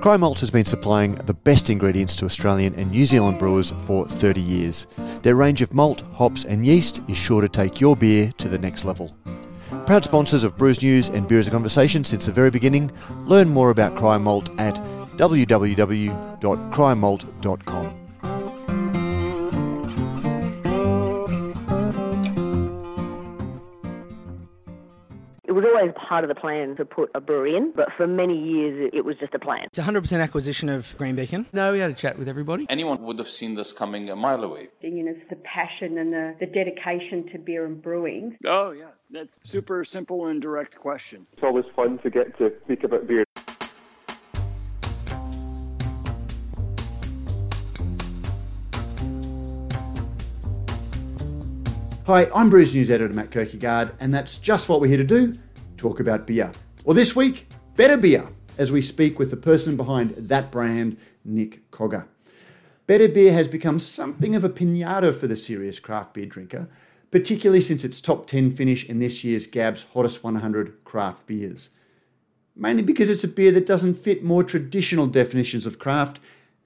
Cry Malt has been supplying the best ingredients to Australian and New Zealand brewers for 30 years. Their range of malt, hops and yeast is sure to take your beer to the next level. Proud sponsors of Brews News and Beer as a Conversation since the very beginning, learn more about Cry Malt at www.crymalt.com. It was always part of the plan to put a brewery in, but for many years it was just a plan. It's 100% acquisition of Green Beacon. No, we had a chat with everybody. Anyone would have seen this coming a mile away. You know, the passion and the dedication to beer and brewing. Oh, yeah. That's super simple and direct question. It's always fun to get to speak about beer. Hi, I'm Brews News Editor Matt Kirkegaard, and that's just what we're here to do. Talk about beer. Well, this week, Better Beer, as we speak with the person behind that brand, Nick Cogger. Better Beer has become something of a piñata for the serious craft beer drinker, particularly since its top 10 finish in this year's Gab's Hottest 100 Craft Beers. Mainly because it's a beer that doesn't fit more traditional definitions of craft,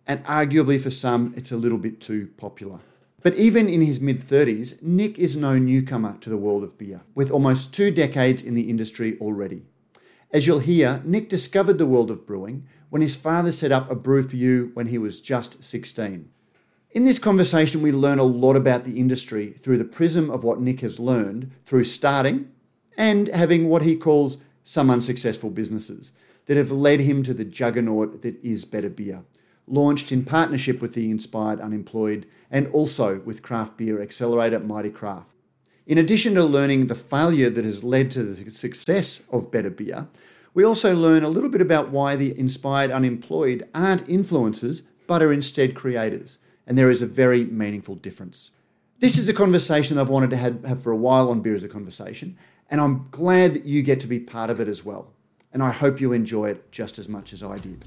and arguably for some, it's a little bit too popular. But even in his mid-30s, Nick is no newcomer to the world of beer, with almost 2 decades in the industry already. As you'll hear, Nick discovered the world of brewing when his father set up a brew for you when he was just 16. In this conversation, we learn a lot about the industry through the prism of what Nick has learned through starting and having what he calls some unsuccessful businesses that have led him to the juggernaut that is Better Beer, launched in partnership with the Inspired Unemployed and also with craft beer accelerator Mighty Craft. In addition to learning the failure that has led to the success of Better Beer, we also learn a little bit about why the Inspired Unemployed aren't influencers but are instead creators, and there is a very meaningful difference. This is a conversation I've wanted to have for a while on Beer as a Conversation, and I'm glad that you get to be part of it as well, and I hope you enjoy it just as much as I did.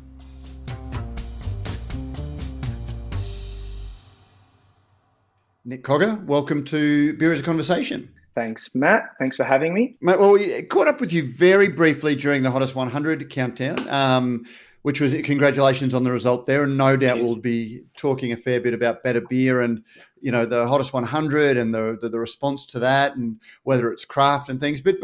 Nick Cogger, welcome to Beer as a Conversation. Thanks, Matt. Thanks for having me. Matt, well, we caught up with you very briefly during the Hottest 100 countdown, which was congratulations on the result there. And no doubt we'll be talking a fair bit about Better Beer and, you know, the Hottest 100 and the response to that and whether it's craft and things. But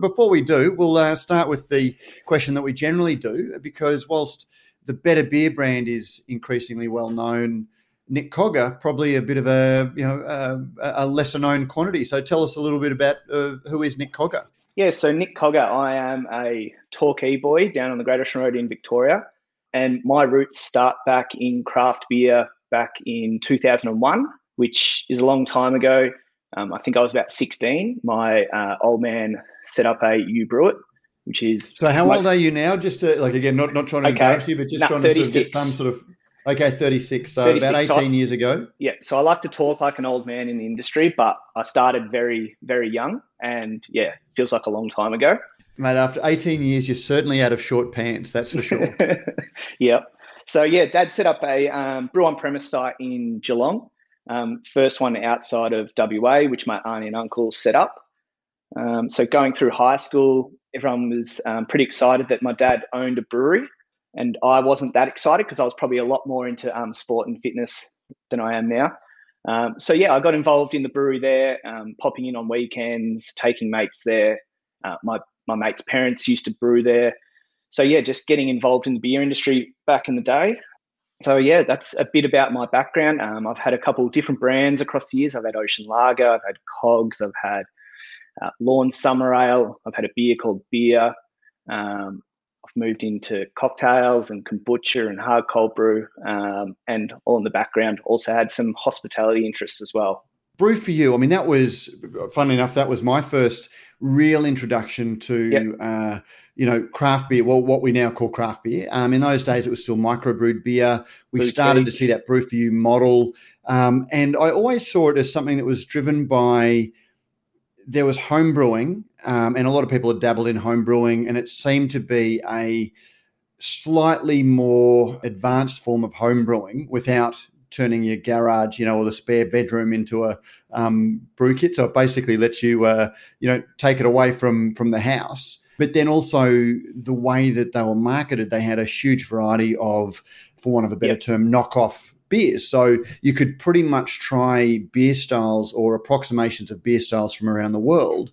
before we do, we'll start with the question that we generally do, because whilst the Better Beer brand is increasingly well known, Nick Cogger, probably a bit of a lesser-known quantity. So tell us a little bit about who is Nick Cogger. Yeah, so Nick Cogger, I am a Torquay boy down on the Great Ocean Road in Victoria, and my roots start back in craft beer back in 2001, which is a long time ago. I think I was about 16. My old man set up a You Brew It, which is... So how old are you now? Just to, again, not trying to embarrass you, but just trying to sort of get some sort of... Okay, 36, so 36, about 18 years ago. Yeah, so I like to talk like an old man in the industry, but I started very, very young and, yeah, feels like a long time ago. Mate, after 18 years, you're certainly out of short pants, that's for sure. Yeah. So, yeah, Dad set up a brew on-premise site in Geelong, first one outside of WA, which my auntie and uncle set up. So going through high school, everyone was pretty excited that my dad owned a brewery. And I wasn't that excited because I was probably a lot more into sport and fitness than I am now. So, I got involved in the brewery there, popping in on weekends, taking mates there. My mate's parents used to brew there. So, yeah, just getting involved in the beer industry back in the day. So, yeah, that's a bit about my background. I've had a couple of different brands across the years. I've had Ocean Lager. I've had Cogs. I've had Lorne Summer Ale. I've had a beer called Beer. I've moved into cocktails and kombucha and hard cold brew, and all in the background. Also had some hospitality interests as well. Brew for you. I mean, that was, funnily enough, that was my first real introduction to, craft beer. Well, what we now call craft beer. In those days, it was still microbrewed beer. We started to see that brew for you model. And I always saw it as something that was driven by, there was home brewing, and a lot of people had dabbled in home brewing, and it seemed to be a slightly more advanced form of home brewing without turning your garage, or the spare bedroom into a brew kit. So it basically lets you, take it away from the house. But then also the way that they were marketed, they had a huge variety of, for want of a better term, knockoff beers. So you could pretty much try beer styles or approximations of beer styles from around the world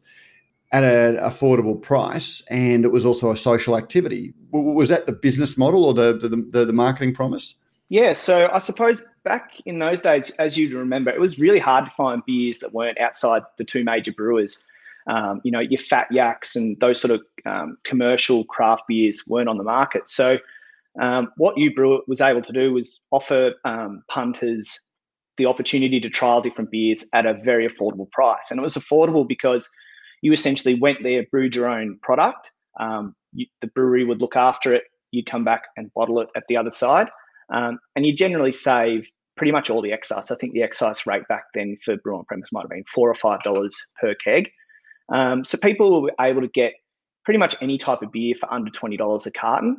at an affordable price, and it was also a social activity. Was that the business model or the marketing promise? Yeah, so I suppose back in those days, as you'd remember, it was really hard to find beers that weren't outside the two major brewers. You know, your Fat Yaks and those sort of commercial craft beers weren't on the market. So what U Brew was able to do was offer punters the opportunity to trial different beers at a very affordable price. And it was affordable because you essentially went there, brewed your own product. The brewery would look after it. You'd come back and bottle it at the other side. And you generally save pretty much all the excise. I think the excise rate back then for brew on premise might have been $4 or $5 per keg. So people were able to get pretty much any type of beer for under $20 a carton.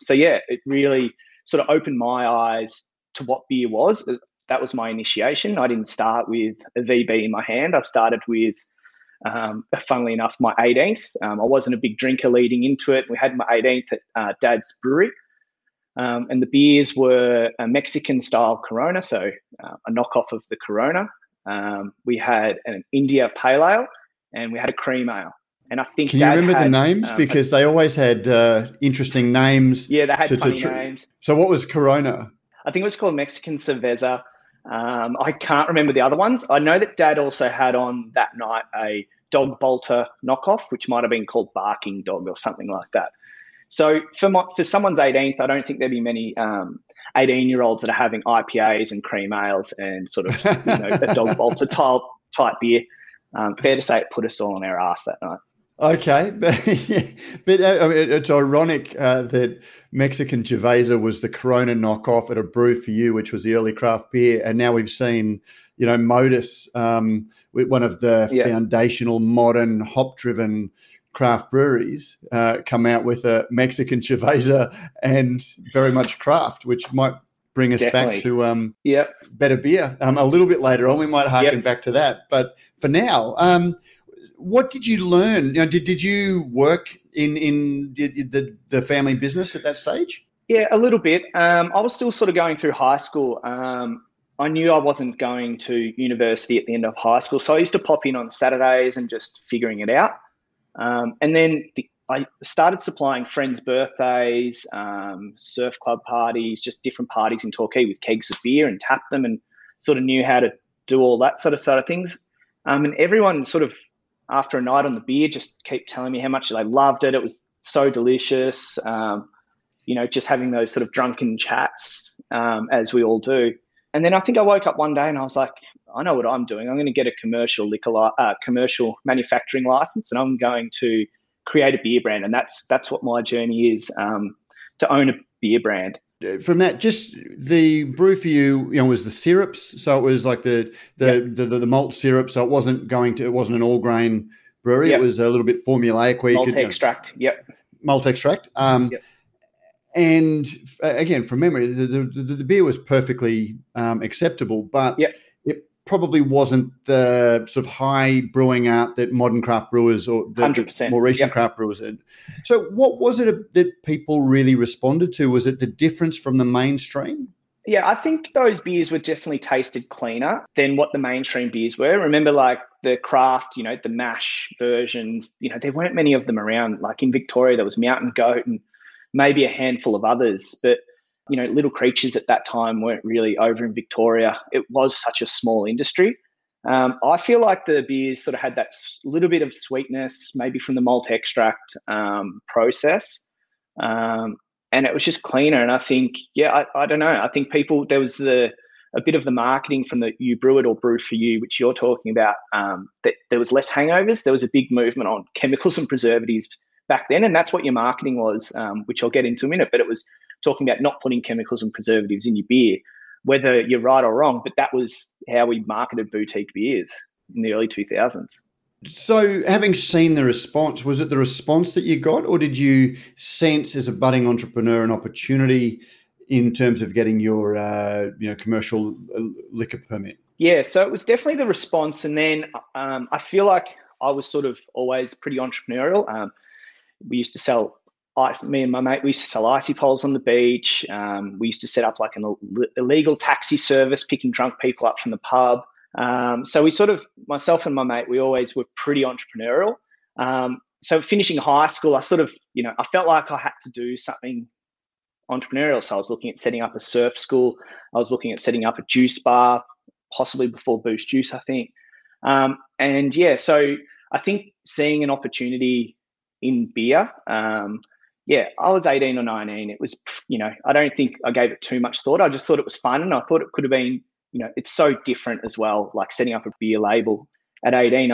So yeah, it really sort of opened my eyes to what beer was. That was my initiation. I didn't start with a VB in my hand. I started with, funnily enough, my 18th. I wasn't a big drinker leading into it. We had my 18th at Dad's Brewery. And the beers were a Mexican-style Corona, so a knockoff of the Corona. We had an India Pale Ale, and we had a Cream Ale. And I think Can Dad you remember had, the names? Because they always had interesting names. Yeah, they had funny names. So what was Corona? I think it was called Mexican cerveza. I can't remember the other ones. I know that Dad also had on that night a Dog Bolter knockoff, which might have been called Barking Dog or something like that. So for someone's 18th, I don't think there'd be many 18-year-olds that are having IPAs and cream ales and sort of, you know, a Dog Bolter type beer. Fair to say it put us all on our ass that night. Okay. But I mean, it's ironic that Mexican cerveza was the Corona knockoff at A Brew For You, which was the early craft beer, and now we've seen, you know, Modus, one of the foundational modern hop-driven craft breweries, come out with a Mexican cerveza and very much craft, which might bring us back to Better Beer a little bit later on. We might harken back to that, but for now, what did you learn? You know, did you work in the family business at that stage? Yeah, a little bit. I was still sort of going through high school. I knew I wasn't going to university at the end of high school, so I used to pop in on Saturdays and just figuring it out. And then I started supplying friends' birthdays, surf club parties, just different parties in Torquay with kegs of beer, and tapped them and sort of knew how to do all that sort of things. And everyone sort of after a night on the beer just kept telling me how much they loved it. It was so delicious, you know, just having those sort of drunken chats as we all do. And then I think I woke up one day and I was like, I know what I'm doing. I'm going to get a commercial commercial manufacturing license, and I'm going to create a beer brand. And that's what my journey is, to own a beer brand. From that, just the Brew For You, you know, was the syrups. So it was like the malt syrup. So it wasn't an all grain brewery. Yep. It was a little bit formulaic where extract. Yep. Malt extract. Yep. And again, from memory, the beer was perfectly acceptable, but probably wasn't the sort of high brewing art that modern craft brewers or the more recent craft brewers did. So what was it that people really responded to? Was it the difference from the mainstream? Yeah, I think those beers were definitely tasted cleaner than what the mainstream beers were. Remember, like the craft, you know, the mash versions, you know, there weren't many of them around. Like in Victoria, there was Mountain Goat and maybe a handful of others, but you know, little creatures at that time weren't really over in Victoria. It was such a small industry. I feel like the beers sort of had that little bit of sweetness, maybe from the malt extract process. And it was just cleaner. And I think, I don't know. I think there was a bit of the marketing from the You Brew It or Brew For You, which you're talking about, that there was less hangovers. There was a big movement on chemicals and preservatives back then, and that's what your marketing was, which I'll get into in a minute, but it was talking about not putting chemicals and preservatives in your beer, whether you're right or wrong, but that was how we marketed boutique beers in the early 2000s. So having seen the response, was it the response that you got, or did you sense as a budding entrepreneur an opportunity in terms of getting your commercial liquor permit? Yeah, so it was definitely the response, and then I feel like I was sort of always pretty entrepreneurial. we used to sell ice. Me and my mate, we used to sell icy poles on the beach. We used to set up like an illegal taxi service, picking drunk people up from the pub. So we sort of, myself and my mate, we always were pretty entrepreneurial. So finishing high school, I sort of, you know, I felt like I had to do something entrepreneurial. So I was looking at setting up a surf school. I was looking at setting up a juice bar, possibly before Boost Juice, I think. And yeah, so I think seeing an opportunity in beer, I was 18 or 19. It was, you know, I don't think I gave it too much thought. I just thought it was fun, and I thought it could have been, you know, it's so different as well, like setting up a beer label. At 18,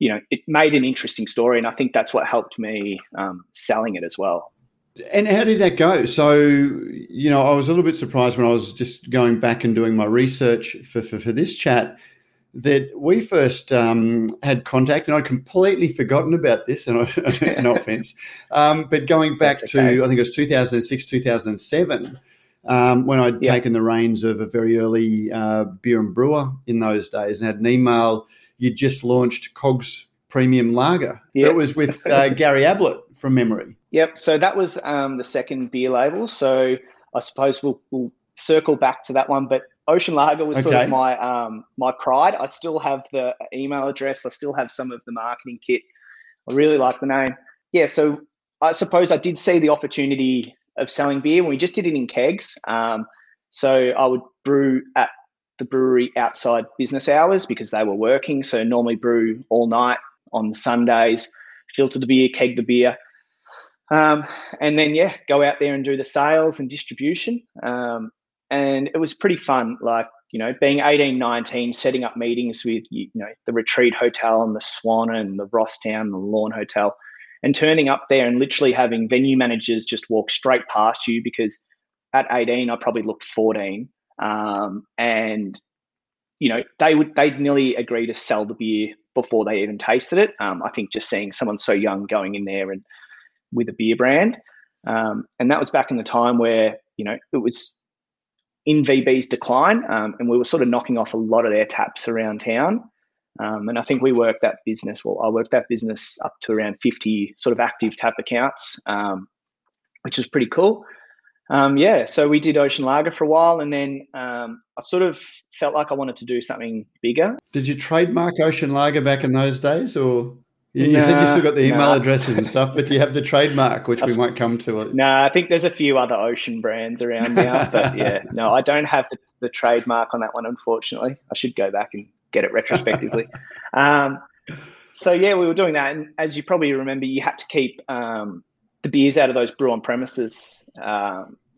it made an interesting story, and I think that's what helped me selling it as well. And how did that go? So, you know, I was a little bit surprised when I was just going back and doing my research for this chat that we first had contact, and I'd completely forgotten about this, and no offence, but going back to, I think it was 2006, 2007, when I'd taken the reins of a very early beer and brewer in those days and had an email, you'd just launched Cogs Premium Lager. Yep. It was with Gary Ablett from memory. Yep. So that was the second beer label. So I suppose we'll circle back to that one. But Ocean Lager was sort of my my pride. I still have the email address. I still have some of the marketing kit. I really like the name. Yeah. So I suppose I did see the opportunity of selling beer. We just did it in kegs. So I would brew at the brewery outside business hours because they were working. So normally brew all night on Sundays, filter the beer, keg the beer. And then, go out there and do the sales and distribution. And it was pretty fun. Like, you know, being 18, 19, setting up meetings with, you know, the Retreat Hotel and the Swan and the Rosstown, the Lorne Hotel, and turning up there and literally having venue managers just walk straight past you, because at 18, I probably looked 14. And, you know, they'd nearly agree to sell the beer before they even tasted it. I think just seeing someone so young going in there and with a beer brand. And that was back in the time where, you know, it was in VB's decline, and we were sort of knocking off a lot of their taps around town. And I think we worked that business. Well, I worked that business up to around 50 sort of active tap accounts, which was pretty cool. So we did Ocean Lager for a while, and then I sort of felt like I wanted to do something bigger. Did you trademark Ocean Lager back in those days, or you said you still got the email addresses and stuff, but do you have the trademark, which we might come to? I think there's a few other Ocean brands around now, but I don't have the trademark on that one, unfortunately. I should go back and get it retrospectively. We were doing that. And as you probably remember, you had to keep the beers out of those brew on premises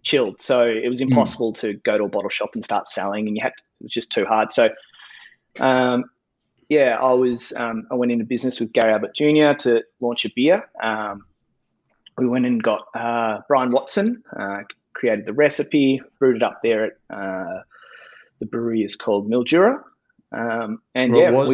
chilled. So it was impossible to go to a bottle shop and start selling, and it was just too hard. So, I went into business with Gary Ablett Jr. to launch a beer. We went and got Brian Watson, created the recipe, brewed it up there at the brewery is called Mildura. We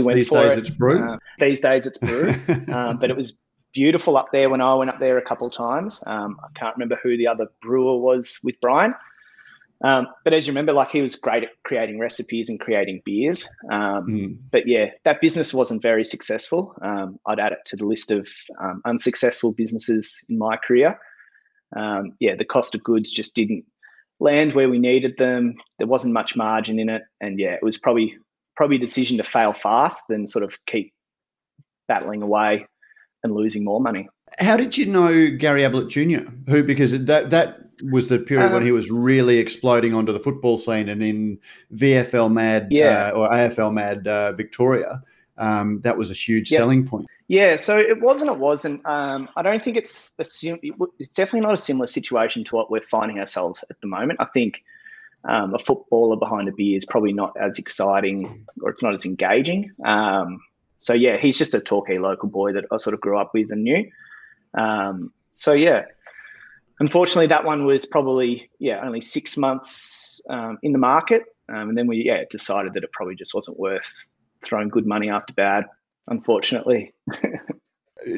went these for days it. It's brew. These days it's brew, but it was beautiful up there when I went up there a couple of times. I can't remember who the other brewer was with Brian, but as you remember, like, he was great at creating recipes and creating beers. But yeah, that business wasn't very successful. I'd add it to the list of unsuccessful businesses in my career. The cost of goods just didn't land where we needed them. There wasn't much margin in it, and it was probably a decision to fail fast than sort of keep battling away and losing more money. How did you know Gary Ablett Jr., who, because that was the period when he was really exploding onto the football scene, and in VFL Mad or AFL Mad Victoria, that was a huge selling point. Yeah, so it wasn't. I don't think it's definitely not a similar situation to what we're finding ourselves at the moment. I think a footballer behind a beer is probably not as exciting, or it's not as engaging. He's just a Torquay local boy that I sort of grew up with and knew. Unfortunately, that one was probably, only 6 months in the market. And then we, decided that it probably just wasn't worth throwing good money after bad, unfortunately.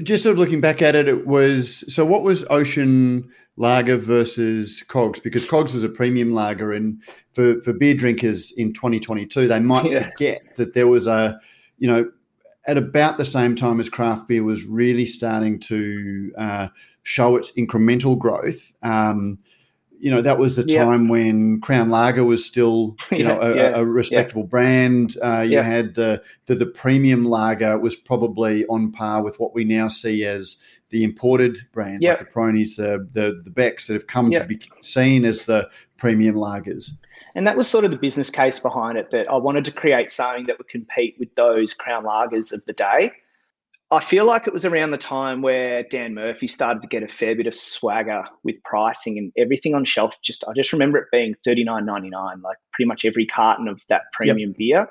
Just sort of looking back at it, what was Ocean Lager versus Cogs? Because Cogs was a premium lager, and for beer drinkers in 2022, they might forget that there was a, you know, at about the same time as craft beer was really starting to show its incremental growth. You know, that was the time when Crown Lager was still, you know, a respectable brand. You had the premium lager was probably on par with what we now see as the imported brands, like the Pronies, the Becks that have come to be seen as the premium lagers. And that was sort of the business case behind it, that I wanted to create something that would compete with those Crown Lagers of the day. I feel like it was around the time where Dan Murphy started to get a fair bit of swagger with pricing, and everything on shelf, I just remember it being $39.99, like pretty much every carton of that premium beer.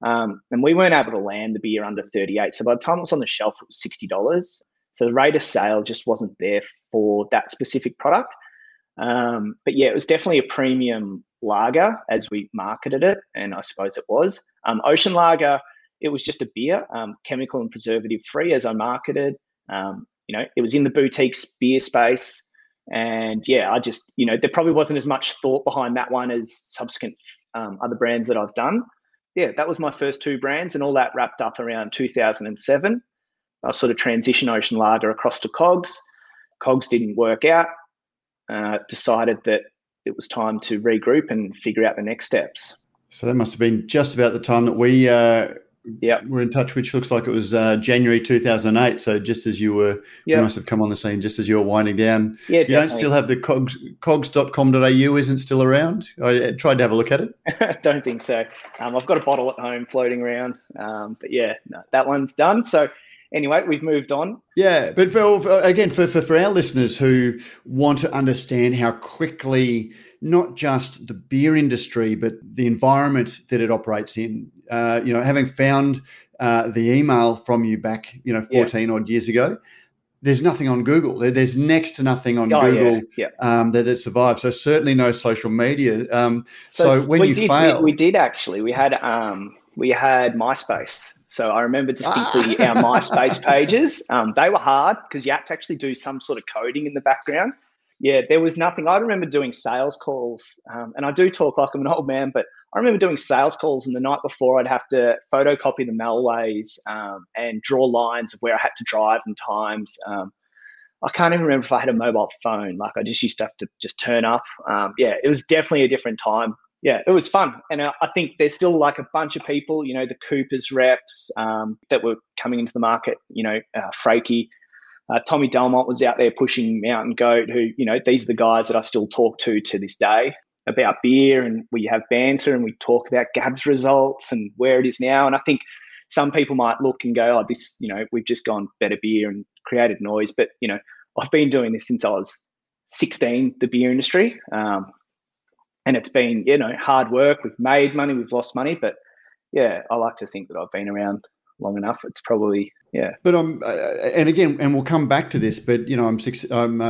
And we weren't able to land the beer under $38. So by the time it was on the shelf, it was $60. So the rate of sale just wasn't there for that specific product. But yeah, it was definitely a premium lager as we marketed it, and I suppose it was. Ocean Lager, it was just a beer, chemical and preservative free, as I marketed. You know, it was in the boutique beer space. And yeah, I just, you know, there probably wasn't as much thought behind that one as subsequent other brands that I've done. Yeah, that was my first two brands, and all that wrapped up around 2007. I sort of transitioned Ocean Lager across to Cogs. Cogs didn't work out. Decided that it was time to regroup and figure out the next steps. So that must have been just about the time that we were in touch, which looks like it was January 2008. So just as you were, you must have come on the scene just as you were winding down. Yeah, you definitely don't still have the Cogs. Cogs.com.au isn't still around. I tried to have a look at it. Don't think so. I've got a bottle at home floating around. But yeah, no, that one's done. So anyway, we've moved on. Yeah, but for our listeners who want to understand how quickly not just the beer industry but the environment that it operates in, you know, having found the email from you back, you know, 14-odd years ago, there's nothing on Google. There's next to nothing on Google that survived. So certainly no social media. So when you failed... We did actually. We had MySpace. So I remember distinctly our MySpace pages. They were hard because you had to actually do some sort of coding in the background. Yeah, there was nothing. I remember doing sales calls, and I do talk like I'm an old man, but I remember doing sales calls, and the night before I'd have to photocopy the mailways and draw lines of where I had to drive and times. I can't even remember if I had a mobile phone. Like I just used to have to just turn up. Yeah, it was definitely a different time. Yeah, it was fun. And I think there's still like a bunch of people, you know, the Coopers reps that were coming into the market, you know, Frakey. Tommy Delmont was out there pushing Mountain Goat, who, you know, these are the guys that I still talk to this day about beer, and we have banter and we talk about Gab's results and where it is now. And I think some people might look and go, oh, this, you know, we've just gone Better Beer and created noise. But, you know, I've been doing this since I was 16, the beer industry. And it's been, you know, hard work. We've made money, we've lost money. But, yeah, I like to think that I've been around long enough. It's probably, yeah. But I'm, and again, and we'll come back to this, but, you know, I'm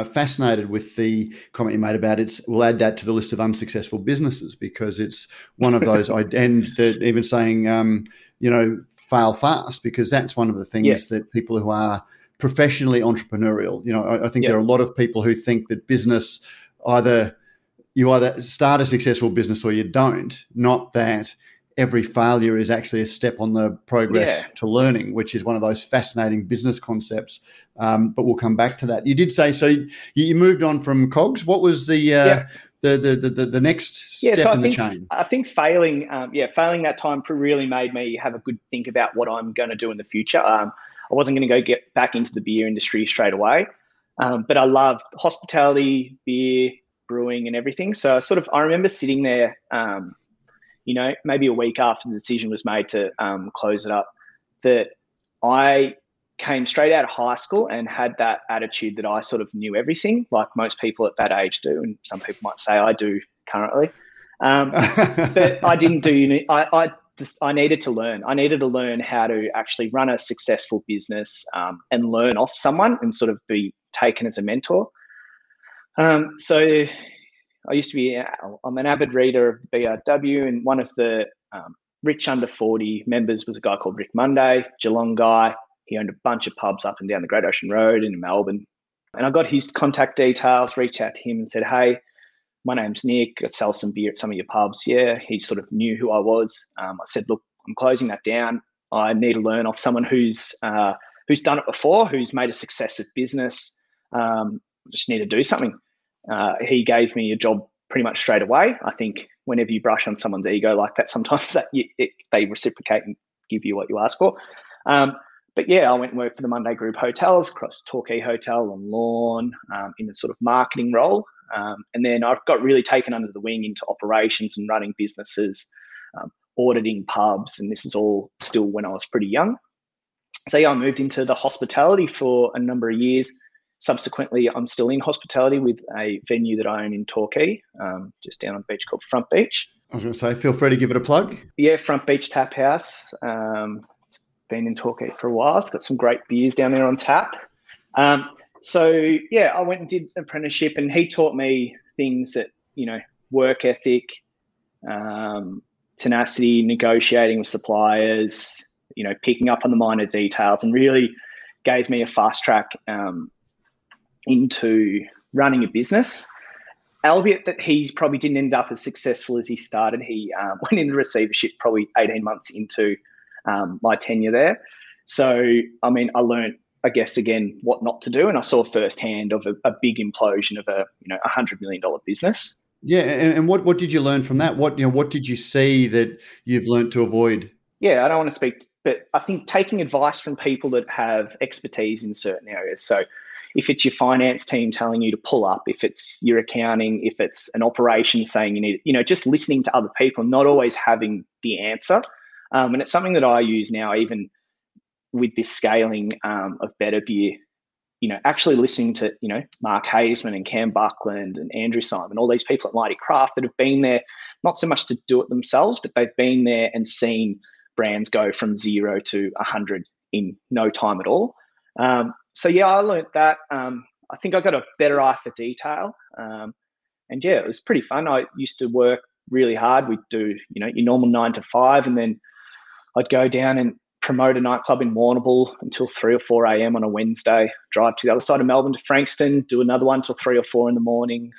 fascinated with the comment you made about it. We'll add that to the list of unsuccessful businesses, because it's one of those, and even saying, you know, fail fast, because that's one of the things that people who are professionally entrepreneurial, you know, I think there are a lot of people who think that business either start a successful business or you don't, not that every failure is actually a step on the progress to learning, which is one of those fascinating business concepts. But we'll come back to that. You did say, so you moved on from Cogs. What was the next step in the chain? I think failing that time really made me have a good think about what I'm going to do in the future. I wasn't going to get back into the beer industry straight away, but I loved hospitality, beer, brewing and everything. So I remember sitting there, you know, maybe a week after the decision was made to close it up, that I came straight out of high school and had that attitude that I sort of knew everything, like most people at that age do. And some people might say I do currently. But I didn't do uni. I needed to learn. I needed to learn how to actually run a successful business and learn off someone and sort of be taken as a mentor. So I'm an avid reader of BRW, and one of the rich under 40 members was a guy called Rick Monday, Geelong guy. He owned a bunch of pubs up and down the Great Ocean Road in Melbourne. And I got his contact details, reached out to him and said, hey, my name's Nick. I sell some beer at some of your pubs. Yeah, he sort of knew who I was. I said, look, I'm closing that down. I need to learn off someone who's done it before, who's made a success of business. Just need to do something. He gave me a job pretty much straight away. I think whenever you brush on someone's ego like that, sometimes they reciprocate and give you what you ask for. But yeah, I went and worked for the Monday Group Hotels, across Torquay Hotel and Lorne, in a sort of marketing role. And then I've got really taken under the wing into operations and running businesses, auditing pubs, and this is all still when I was pretty young. So yeah, I moved into the hospitality for a number of years. Subsequently, I'm still in hospitality with a venue that I own in Torquay, just down on the beach called Front Beach. I was going to say, feel free to give it a plug. Yeah, Front Beach Tap House. It's been in Torquay for a while. It's got some great beers down there on tap. So yeah, I went and did apprenticeship, and he taught me things that, you know, work ethic, tenacity, negotiating with suppliers, you know, picking up on the minor details, and really gave me a fast track into running a business. Albeit that he probably didn't end up as successful as he started. He went into receivership probably 18 months into my tenure there. So, I mean, I learned, I guess, again, what not to do. And I saw firsthand of a big implosion of a, you know, $100 million business. Yeah. And what did you learn from that? What did you see that you've learned to avoid? Yeah, I don't want to speak, but I think taking advice from people that have expertise in certain areas. So if it's your finance team telling you to pull up, if it's your accounting, if it's an operation saying you need, you know, just listening to other people, not always having the answer. And it's something that I use now, even with this scaling of Better Beer, you know, actually listening to, you know, Mark Haseman and Cam Buckland and Andrew Simon, all these people at Mighty Craft that have been there, not so much to do it themselves, but they've been there and seen brands go from 0 to 100 in no time at all. So yeah, I learned that. I think I got a better eye for detail. And yeah, it was pretty fun. I used to work really hard. We'd do, you know, your normal 9 to 5, and then I'd go down and promote a nightclub in Warrnambool until 3 or 4 a.m. on a Wednesday, drive to the other side of Melbourne to Frankston, do another one till 3 or 4 in the morning,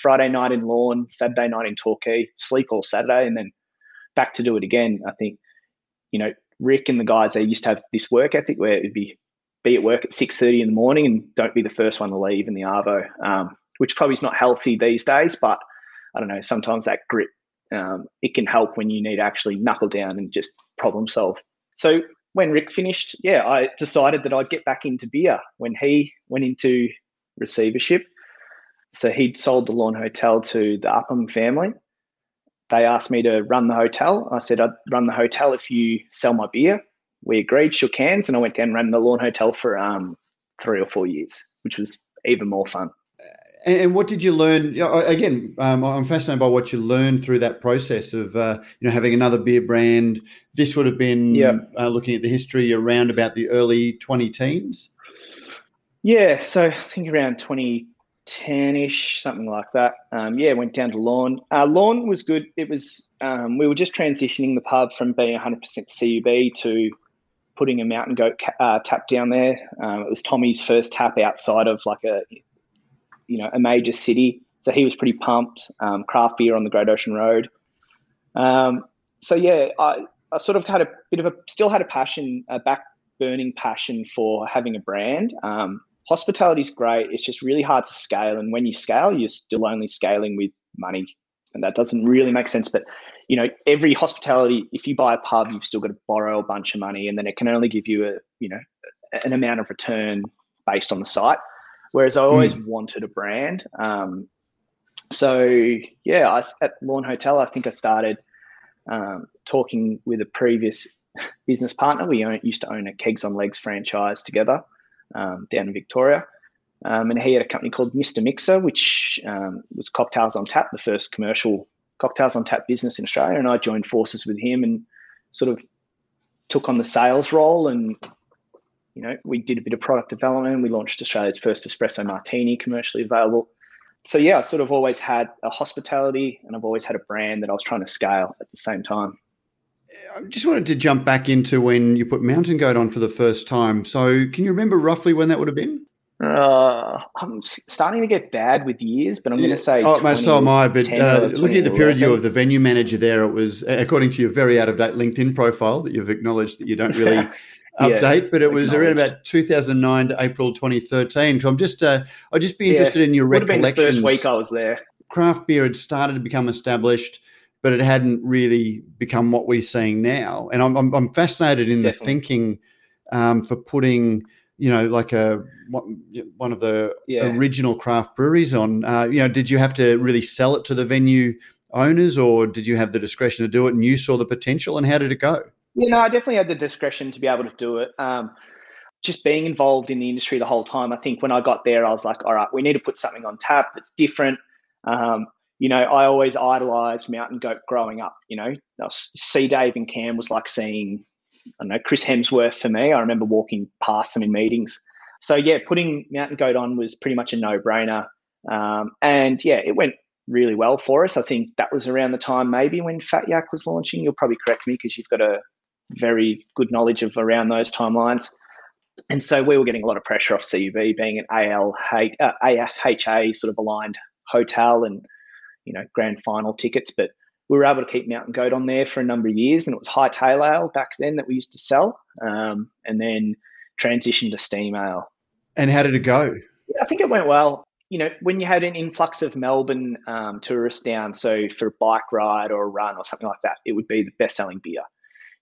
Friday night in Lorne, Saturday night in Torquay, sleep all Saturday, and then back to do it again. I think, you know, Rick and the guys, they used to have this work ethic where it'd be at work at 6:30 in the morning and don't be the first one to leave in the arvo, which probably is not healthy these days, but I don't know, sometimes that grit, it can help when you need to actually knuckle down and just problem solve. So when Rick finished, yeah, I decided that I'd get back into beer when he went into receivership. So he'd sold the Lorne Hotel to the Upham family. They asked me to run the hotel. I said, I'd run the hotel if you sell my beer. We agreed, shook hands, and I went down and ran the Lorne Hotel for 3 or 4 years, which was even more fun. And what did you learn? Again, I'm fascinated by what you learned through that process of, you know, having another beer brand. This would have been looking at the history around about the early 2010s. Yeah, so I think around 2010-ish, something like that. Yeah, went down to Lorne. Lorne was good. It was we were just transitioning the pub from being 100% CUB to putting a Mountain Goat tap down there. It was Tommy's first tap outside of like a, you know, a major city. So he was pretty pumped. Craft beer on the Great Ocean Road. So yeah, I sort of had a bit of a, still had a passion, a back burning passion for having a brand. Hospitality is great. It's just really hard to scale. And when you scale, you're still only scaling with money. And that doesn't really make sense. But, you know, every hospitality, if you buy a pub, you've still got to borrow a bunch of money, and then it can only give you a, you know, an amount of return based on the site. Whereas I always wanted a brand. So, yeah, at Lorne Hotel, I think I started talking with a previous business partner. We used to own a Kegs on Legs franchise together down in Victoria. And he had a company called Mr Mixer, which was Cocktails on Tap, the first commercial Cocktails on Tap business in Australia. And I joined forces with him and sort of took on the sales role, and you know, we did a bit of product development. We launched Australia's first espresso martini, commercially available. So yeah, I sort of always had a hospitality, and I've always had a brand that I was trying to scale at the same time. I just wanted to jump back into when you put Mountain Goat on for the first time. So can you remember roughly when that would have been? I'm starting to get bad with years, but I'm going to say. Oh, mate, so am I. But looking at the peer review of the venue manager there, it was, according to your very out-of-date LinkedIn profile that you've acknowledged that you don't really update, but it was around about 2009 to April 2013. So I'm just, I'd just be interested in your recollections. Would have been the first week I was there. Craft beer had started to become established, but it hadn't really become what we're seeing now. And I'm fascinated in the thinking for putting, you know, like one of the original craft breweries on, you know, did you have to really sell it to the venue owners, or did you have the discretion to do it and you saw the potential, and how did it go? You know, I definitely had the discretion to be able to do it. Just being involved in the industry the whole time, I think when I got there, I was like, all right, we need to put something on tap that's different. You know, I always idolized Mountain Goat growing up. You know, see Dave and Cam was like seeing, I don't know, Chris Hemsworth for me. I remember walking past them in meetings. So, yeah, putting Mountain Goat on was pretty much a no-brainer. And, yeah, it went really well for us. I think that was around the time maybe when Fat Yak was launching. You'll probably correct me because you've got a very good knowledge of around those timelines. And so we were getting a lot of pressure off CUB being an AHA sort of aligned hotel and, you know, grand final tickets. But we were able to keep Mountain Goat on there for a number of years, and it was Hightail Ale back then that we used to sell, and then transitioned to Steam Ale. And how did it go? I think it went well. You know, when you had an influx of Melbourne tourists down, so for a bike ride or a run or something like that, it would be the best-selling beer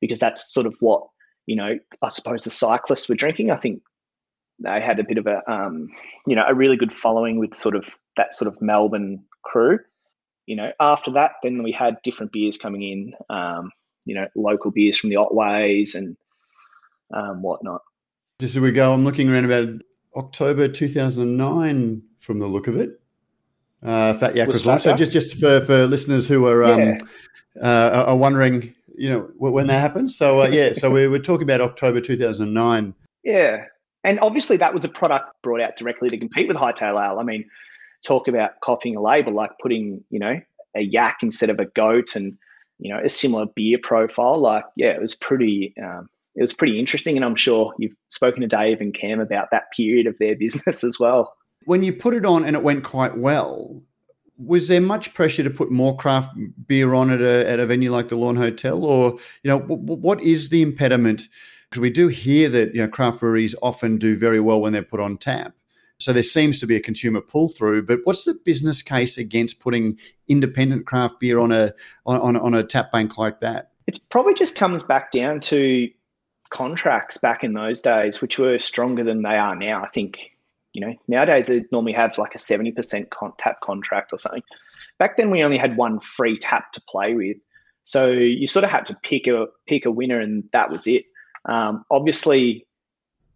because that's sort of what, you know, I suppose the cyclists were drinking. I think they had a bit of a, you know, a really good following with sort of that sort of Melbourne crew. You know, after that, then we had different beers coming in, you know, local beers from the Otways and whatnot. Just as we go, I'm looking around about October 2009 from the look of it. Fat Yak was launched. So just for listeners who are wondering, you know, when that happened. So, so we were talking about October 2009. Yeah. And obviously that was a product brought out directly to compete with Hightail Ale. I mean, talk about copying a label, like putting, you know, a yak instead of a goat and, you know, a similar beer profile. Like, yeah, it was pretty interesting. And I'm sure you've spoken to Dave and Cam about that period of their business as well. When you put it on and it went quite well, was there much pressure to put more craft beer on at a venue like the Lorne Hotel? Or, you know, what is the impediment? Because we do hear that, you know, craft breweries often do very well when they're put on tap. So there seems to be a consumer pull-through, but what's the business case against putting independent craft beer on a tap bank like that? It probably just comes back down to contracts back in those days, which were stronger than they are now. I think, you know, nowadays they normally have like a 70% tap contract or something. Back then we only had one free tap to play with. So you sort of had to pick a winner, and that was it. Obviously,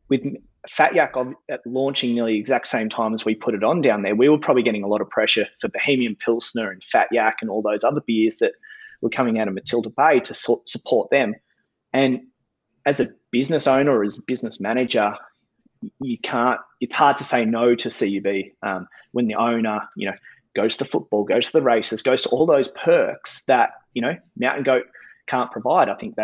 with Fat Yak at launching nearly the exact same time as we put it on down there, we were probably getting a lot of pressure for Bohemian Pilsner and Fat Yak and all those other beers that were coming out of Matilda Bay to support them. And as a business owner or as a business manager, you can't, it's hard to say no to CUB when the owner, you know, goes to football, goes to the races, goes to all those perks that, you know, Mountain Goat can't provide. I think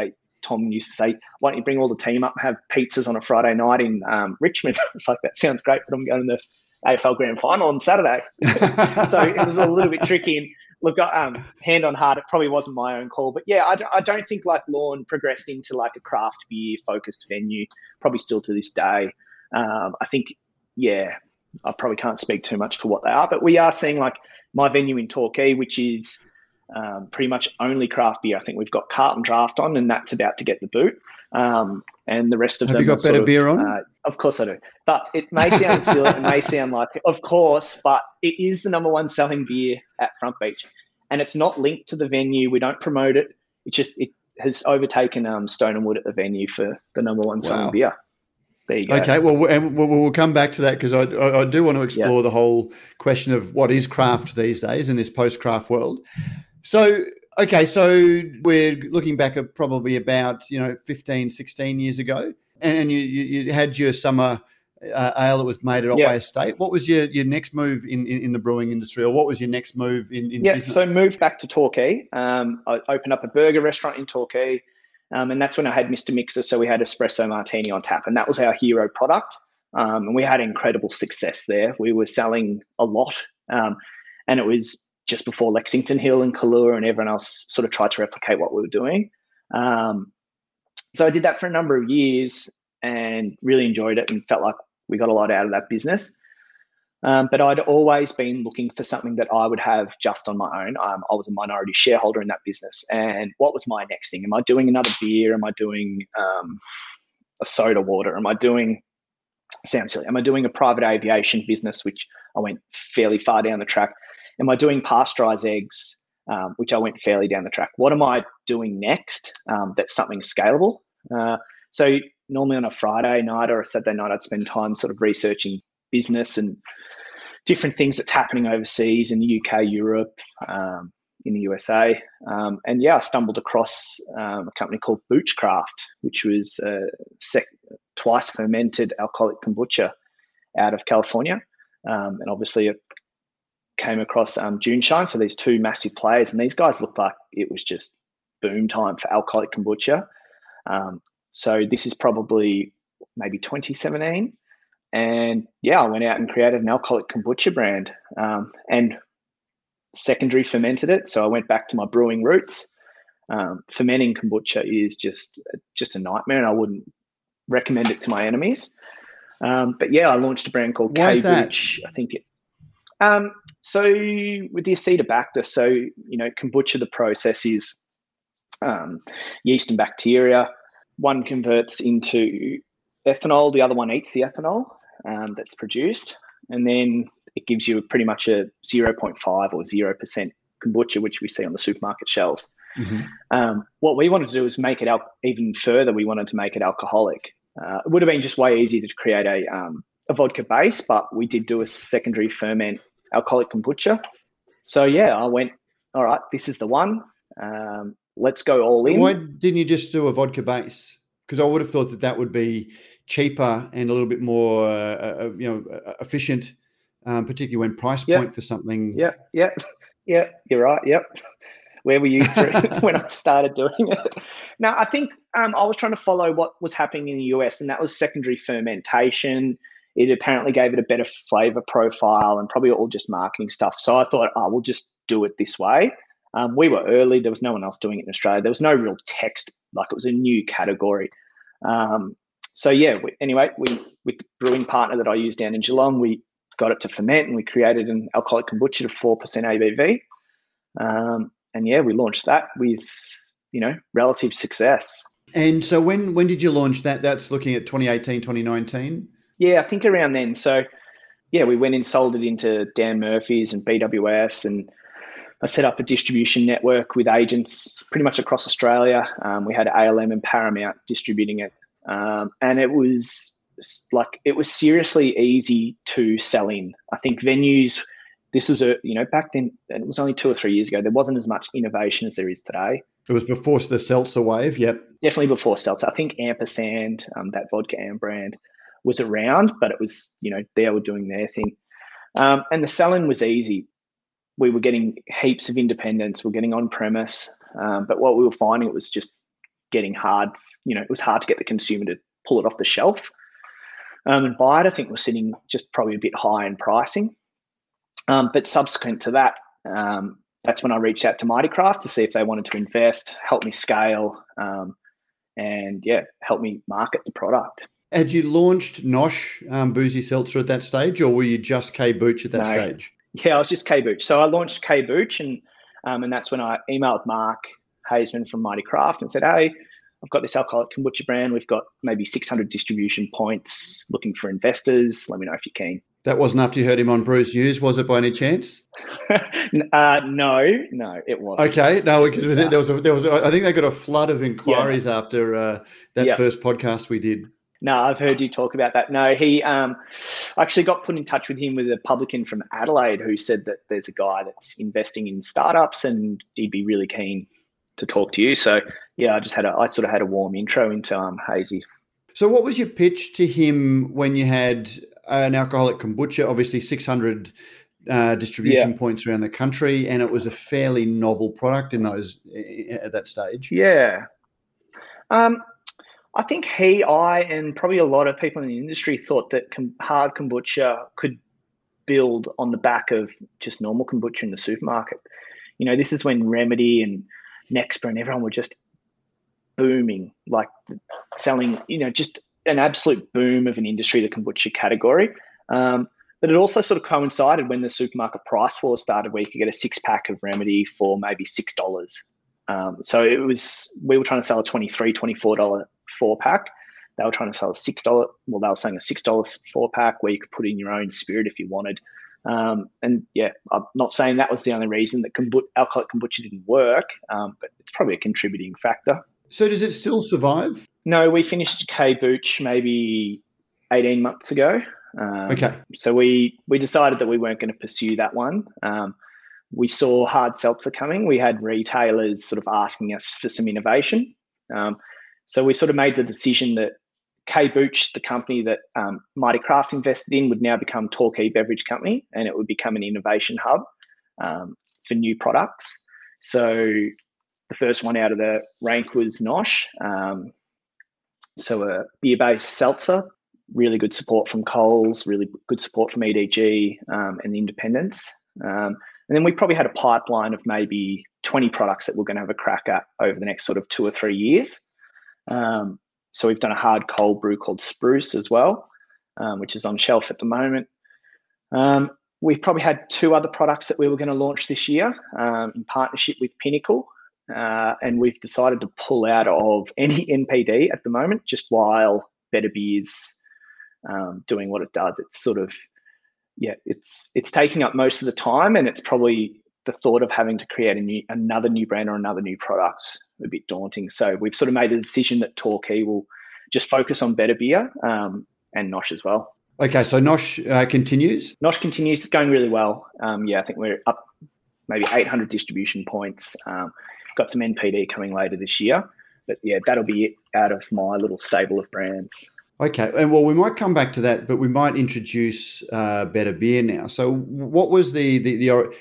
Tom used to say, why don't you bring all the team up and have pizzas on a Friday night in Richmond? It's like, that sounds great, but I'm going to the AFL Grand Final on Saturday. So it was a little bit tricky. And look, hand on heart, it probably wasn't my own call. But, yeah, I don't think like Lorne progressed into like a craft beer-focused venue, probably still to this day. I think, yeah, I probably can't speak too much for what they are. But we are seeing like my venue in Torquay, which is – pretty much only craft beer. I think we've got Carlton Draft on, and that's about to get the boot. And the rest of them. Have you got Better Beer on? Of course I do. But it may sound silly, it may sound like, of course, but it is the number one selling beer at Front Beach. And it's not linked to the venue. We don't promote it. It has overtaken Stone and Wood at the venue for the number one selling beer. There you go. Okay, well, and we'll come back to that because I do want to explore the whole question of what is craft these days in this post-craft world. So, okay, so we're looking back at probably about, you know, 15, 16 years ago, and you had your summer ale that was made at Otway Estate. What was your next move in the brewing industry, or what was your next move in business? Yeah, so moved back to Torquay. I opened up a burger restaurant in Torquay, and that's when I had Mr Mixer, so we had espresso martini on tap, and that was our hero product. And we had incredible success there. We were selling a lot. And it was just before Lexington Hill and Kahlua and everyone else sort of tried to replicate what we were doing. So I did that for a number of years and really enjoyed it and felt like we got a lot out of that business. But I'd always been looking for something that I would have just on my own. I was a minority shareholder in that business. And what was my next thing? Am I doing another beer? Am I doing a soda water? Am I doing, sounds silly, am I doing a private aviation business, which I went fairly far down the track? Am I doing pasteurized eggs, which I went fairly down the track? What am I doing next that's something scalable? So normally on a Friday night or a Saturday night, I'd spend time sort of researching business and different things that's happening overseas in the UK, Europe, in the USA. And yeah, I stumbled across a company called Beer as a Conversation, which was twice fermented alcoholic kombucha out of California. And obviously it came across Juneshine. So these two massive players, and these guys looked like it was just boom time for alcoholic kombucha. So this is probably maybe 2017. And yeah, I went out and created an alcoholic kombucha brand and secondary fermented it. So I went back to my brewing roots. Fermenting kombucha is just a nightmare, and I wouldn't recommend it to my enemies. But yeah, I launched a brand called KBucha, I think. So with the Acetobacter, so, you know, kombucha, the process is yeast and bacteria. One converts into ethanol, the other one eats the ethanol that's produced, and then it gives you pretty much a 0.5 or 0% kombucha, which we see on the supermarket shelves. Mm-hmm. What we wanted to do is make it out even further. We wanted to make it alcoholic. It would have been just way easier to create a vodka base, but we did do a secondary ferment alcoholic kombucha. So yeah, I went, all right, this is the one. Let's go all in. Why didn't you just do a vodka base? Because I would have thought that that would be cheaper and a little bit more, efficient, particularly when price point for something. Yeah. You're right. Yep. Where were you when I started doing it? No, I think I was trying to follow what was happening in the US, and that was secondary fermentation. It apparently gave it a better flavor profile and probably all just marketing stuff. So I thought, we'll just do it this way. We were early. There was no one else doing it in Australia. There was no real text. Like, it was a new category. So, with the brewing partner that I used down in Geelong, we got it to ferment and we created an alcoholic kombucha to 4% ABV. We launched that with, relative success. And so when did you launch that? That's looking at 2018, 2019? Yeah, I think around then. So, yeah, we went and sold it into Dan Murphy's and BWS, and I set up a distribution network with agents pretty much across Australia. We had ALM and Paramount distributing it. And it was seriously easy to sell in. I think venues, this was back then, and it was only 2 or 3 years ago, there wasn't as much innovation as there is today. It was before the Seltzer wave, yep. Definitely before Seltzer. I think Ampersand, that vodka and brand, was around, but it was, they were doing their thing. And the selling was easy. We were getting heaps of independents. We're getting on premise, but what we were finding, it was just getting hard. It was hard to get the consumer to pull it off the shelf and buy it. I think we're sitting just probably a bit high in pricing. But subsequent to that, that's when I reached out to Mighty Craft to see if they wanted to invest, help me scale, and help me market the product. Had you launched Nosh Boozy Seltzer at that stage, or were you just KBucha at that stage? Yeah, I was just KBucha. So I launched KBucha, and that's when I emailed Mark Haseman from Mighty Craft and said, hey, I've got this alcoholic kombucha brand. We've got maybe 600 distribution points, looking for investors. Let me know if you're keen. That wasn't after you heard him on Brews News, was it, by any chance? No, it wasn't. Okay, no, I think they got a flood of inquiries after that first podcast we did. No, I've heard you talk about that. No, he I actually got put in touch with him with a publican from Adelaide who said that there's a guy that's investing in startups and he'd be really keen to talk to you. So, yeah, I sort of had a warm intro into Hazy. So what was your pitch to him when you had an alcoholic kombucha, obviously 600 distribution points around the country, and it was a fairly novel product at that stage? Yeah. I think I, and probably a lot of people in the industry thought that hard kombucha could build on the back of just normal kombucha in the supermarket. You know, this is when Remedy and Nexper and everyone were just booming, like selling, you know, just an absolute boom of an industry, the kombucha category. But it also sort of coincided when the supermarket price war started, where you could get a 6-pack of Remedy for maybe $6. So it was, we were trying to sell a $23, $24 4-pack. They were trying to sell a $6. Well, they were selling a $6 4-pack where you could put in your own spirit if you wanted. And yeah, I'm not saying that was the only reason that alcoholic kombucha didn't work, but it's probably a contributing factor. So does it still survive? No, we finished KBucha maybe 18 months ago. Okay. So we decided that we weren't going to pursue that one. We saw hard seltzer coming. We had retailers sort of asking us for some innovation. So we sort of made the decision that KBucha, the company that Mighty Craft invested in, would now become Torquay Beverage Company, and it would become an innovation hub for new products. So the first one out of the rank was Nosh. So a beer-based seltzer, really good support from Coles, really good support from EDG and the independents. And then we probably had a pipeline of maybe 20 products that we're going to have a crack at over the next sort of 2 or 3 years. So we've done a hard cold brew called Spruce as well, which is on shelf at the moment. We've probably had 2 other products that we were going to launch this year in partnership with Pinnacle. And we've decided to pull out of any NPD at the moment, just while Better Beer's doing what it does. It's sort of, yeah, it's taking up most of the time, and it's probably the thought of having to create another new brand or another new product a bit daunting. So we've sort of made the decision that Torquay will just focus on Better Beer and Nosh as well. Okay, so Nosh continues? Nosh continues. It's going really well. Yeah, I think we're up maybe 800 distribution points. Got some NPD coming later this year. But yeah, that'll be it out of my little stable of brands. Okay, and well, we might come back to that, but we might introduce Better Beer now. So, what was the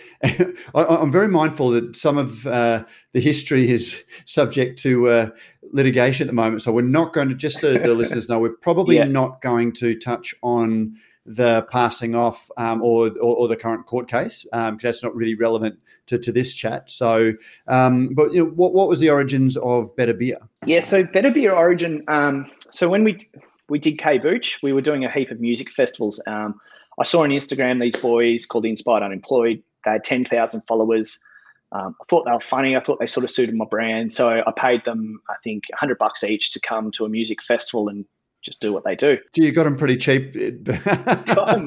I'm very mindful that some of the history is subject to litigation at the moment. So, we're not going to, just so the listeners know, we're probably not going to touch on the passing off or the current court case, because that's not really relevant to this chat. So, but you know, what was the origins of Better Beer? Yeah, so Better Beer origin. So when we did KBucha, we were doing a heap of music festivals. I saw on Instagram these boys called Inspired Unemployed. They had 10,000 followers. I thought they were funny. I thought they sort of suited my brand. So I paid them, I think, $100 each to come to a music festival and just do what they do. So you got them pretty cheap. Got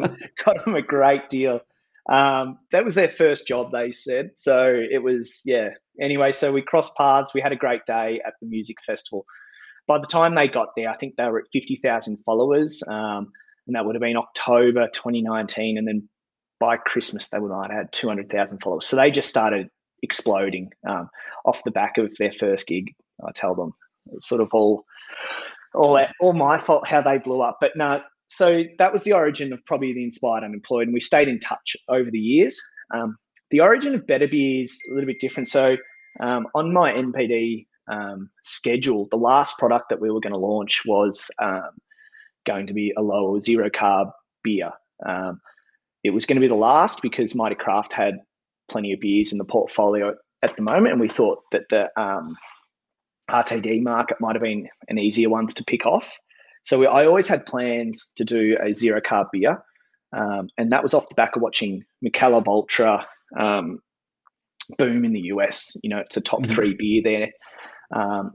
them a great deal. That was their first job, they said. So it was, yeah. Anyway, so we crossed paths. We had a great day at the music festival. By the time they got there, I think they were at 50,000 followers, and that would have been October 2019. And then by Christmas, they would have had 200,000 followers. So they just started exploding off the back of their first gig, I tell them. It's sort of all my fault how they blew up. But no, so that was the origin of probably the Inspired Unemployed, and we stayed in touch over the years. The origin of Better Beer is a little bit different. So on my NPD schedule, the last product that we were going to launch was going to be a low or zero carb beer. It was going to be the last because Mighty Craft had plenty of beers in the portfolio at the moment, and we thought that the RTD market might have been an easier one to pick off. So I always had plans to do a zero carb beer, and that was off the back of watching Michelob Ultra boom in the US. You know, it's a top 3 beer there.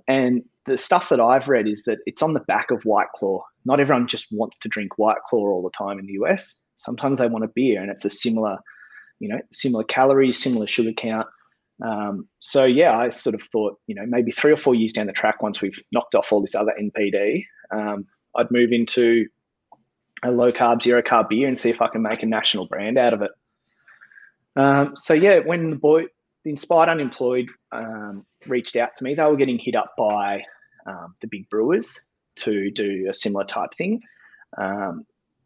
And the stuff that I've read is that it's on the back of White Claw. Not everyone just wants to drink White Claw all the time in the US. Sometimes they want a beer, and it's a similar calories, similar sugar count. So yeah, I sort of thought, you know, maybe 3 or 4 years down the track, once we've knocked off all this other NPD, I'd move into a low carb, zero carb beer and see if I can make a national brand out of it. So yeah, when the Inspired Unemployed reached out to me, they were getting hit up by the big brewers to do a similar type thing,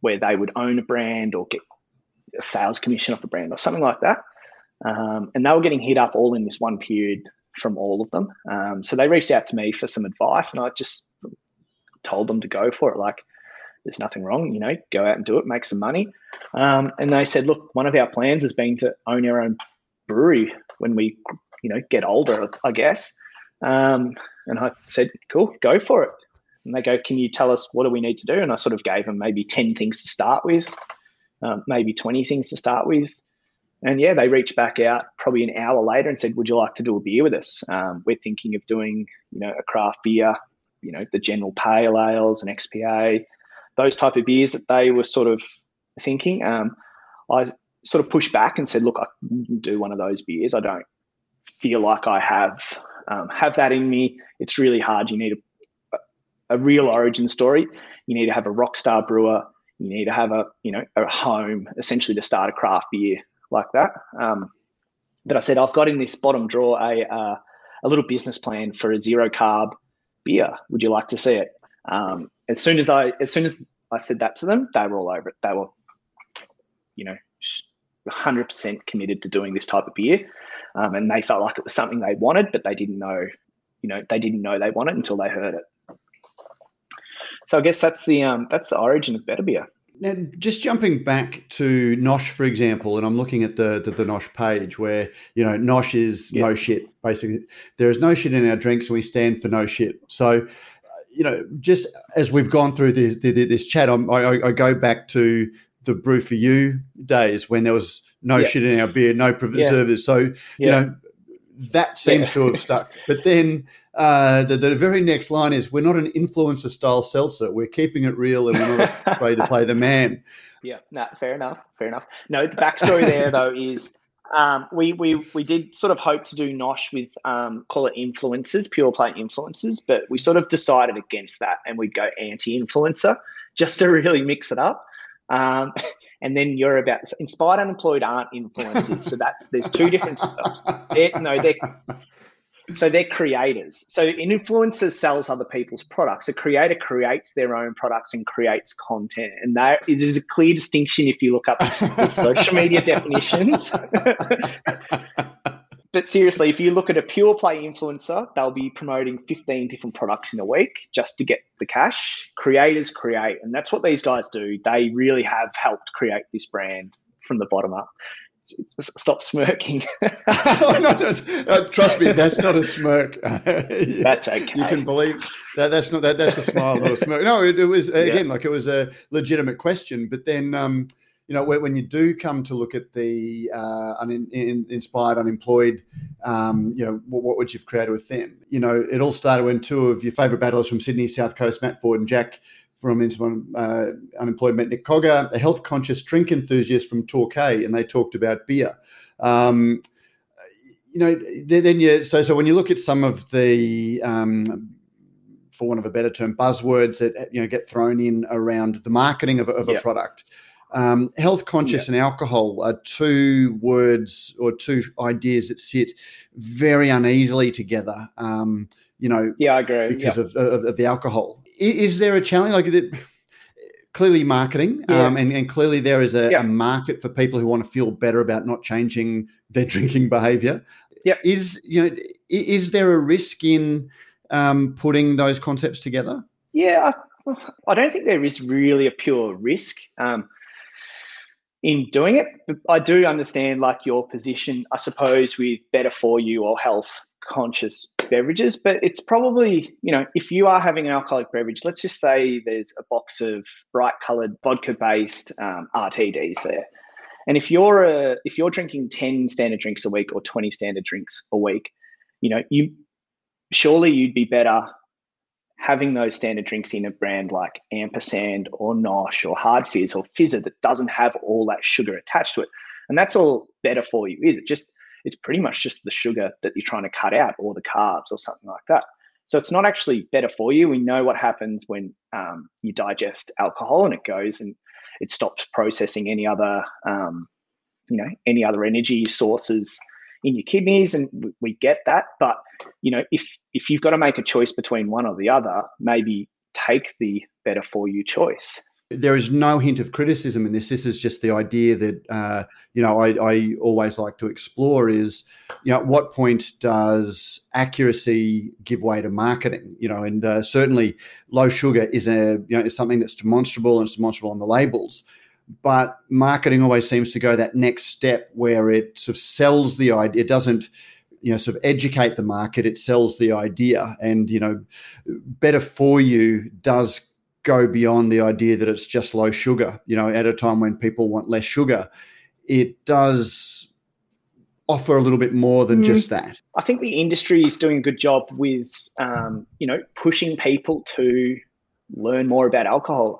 where they would own a brand or get a sales commission off a brand or something like that. And they were getting hit up all in this one period from all of them. So they reached out to me for some advice, and I just told them to go for it. Like, there's nothing wrong, you know, go out and do it, make some money. And they said, look, one of our plans has been to own our own brewery when we, you know, get older, I guess. And I said, cool, go for it. And they go, can you tell us what do we need to do? And I sort of gave them maybe 10 things to start with, maybe 20 things to start with. And yeah, they reached back out probably an hour later and said, would you like to do a beer with us? We're thinking of doing, you know, a craft beer, you know, the general pale ales and XPA, those type of beers that they were sort of thinking. I sort of pushed back and said, look, I wouldn't do one of those beers. I don't feel like I have that in me. It's really hard. You need a real origin story. You need to have a rock star brewer. You need to have a home essentially to start a craft beer like that. But I said, I've got in this bottom drawer a little business plan for a zero carb beer. Would you like to see it? As soon as I said that to them, they were all over it. They were, you know, 100% committed to doing this type of beer. And they felt like it was something they wanted, but they didn't know, you know, they didn't know they wanted until they heard it. So I guess that's the origin of Better Beer. Now, just jumping back to Nosh, for example, and I'm looking at the Nosh page where, you know, Nosh is no shit, basically. There is no shit in our drinks. We stand for no shit. So, you know, just as we've gone through this chat, I go back to the Brew For You days when there was no shit in our beer, no preservatives. So, you know, that seems to have stuck. But then the very next line is, we're not an influencer-style seltzer. We're keeping it real and we're not afraid to play the man. Yeah, no, fair enough. No, the backstory there, though, is we did sort of hope to do Nosh with, call it influencers, pure play influencers, but we sort of decided against that and we'd go anti-influencer just to really mix it up. And then you're about Inspired Unemployed aren't influencers. So there's two different types. They're creators. So an influencer sells other people's products. A creator creates their own products and creates content. And that is a clear distinction if you look up the social media definitions. But seriously, if you look at a pure play influencer, they'll be promoting 15 different products in a week just to get the cash. Creators create, and that's what these guys do. They really have helped create this brand from the bottom up. Stop smirking. No, trust me, that's not a smirk. That's okay. You can believe that. That's not that. That's a smile, not a smirk. No, it was again like it was a legitimate question, but then. You know, when you do come to look at the Inspired Unemployed, you know, what would you've created with them? You know, it all started when two of your favourite battlers from Sydney South Coast, Matt Ford and Jack from Inspired Unemployed, met Nick Cogger, a health-conscious drink enthusiast from Torquay, and they talked about beer. You know, then you so when you look at some of the for want of a better term, buzzwords that you know get thrown in around the marketing of a product. Health conscious and alcohol are two words or two ideas that sit very uneasily together, you know, I agree. Because of the alcohol. Is there a challenge? Clearly marketing and clearly there is a market for people who want to feel better about not changing their drinking behaviour. Yeah. Is there a risk in putting those concepts together? Yeah, I don't think there is really a pure risk. In doing it, I do understand like your position, I suppose, with better for you or health conscious beverages, but it's probably, you know, if you are having an alcoholic beverage, let's just say there's a box of bright coloured vodka based RTDs there. And if you're drinking 10 standard drinks a week or 20 standard drinks a week, you know, you'd be better having those standard drinks in a brand like Ampersand or Nosh or Hard Fizz or Fizzer that doesn't have all that sugar attached to it. And that's all better for you, is it? It's pretty much just the sugar that you're trying to cut out or the carbs or something like that. So it's not actually better for you. We know what happens when you digest alcohol and it goes and it stops processing any other, any other energy sources in your kidneys, and we get that. But, you know, if you've got to make a choice between one or the other, maybe take the better for you choice. There is no hint of criticism in this. This is just the idea that, I always like to explore is, at what point does accuracy give way to marketing? And certainly low sugar is something that's demonstrable, and it's demonstrable on the labels. But marketing always seems to go that next step where it sort of sells the idea. It doesn't, sort of educate the market. It sells the idea. And, better for you does go beyond the idea that it's just low sugar, at a time when people want less sugar. It does offer a little bit more than just that. I think the industry is doing a good job with, pushing people to learn more about alcohol.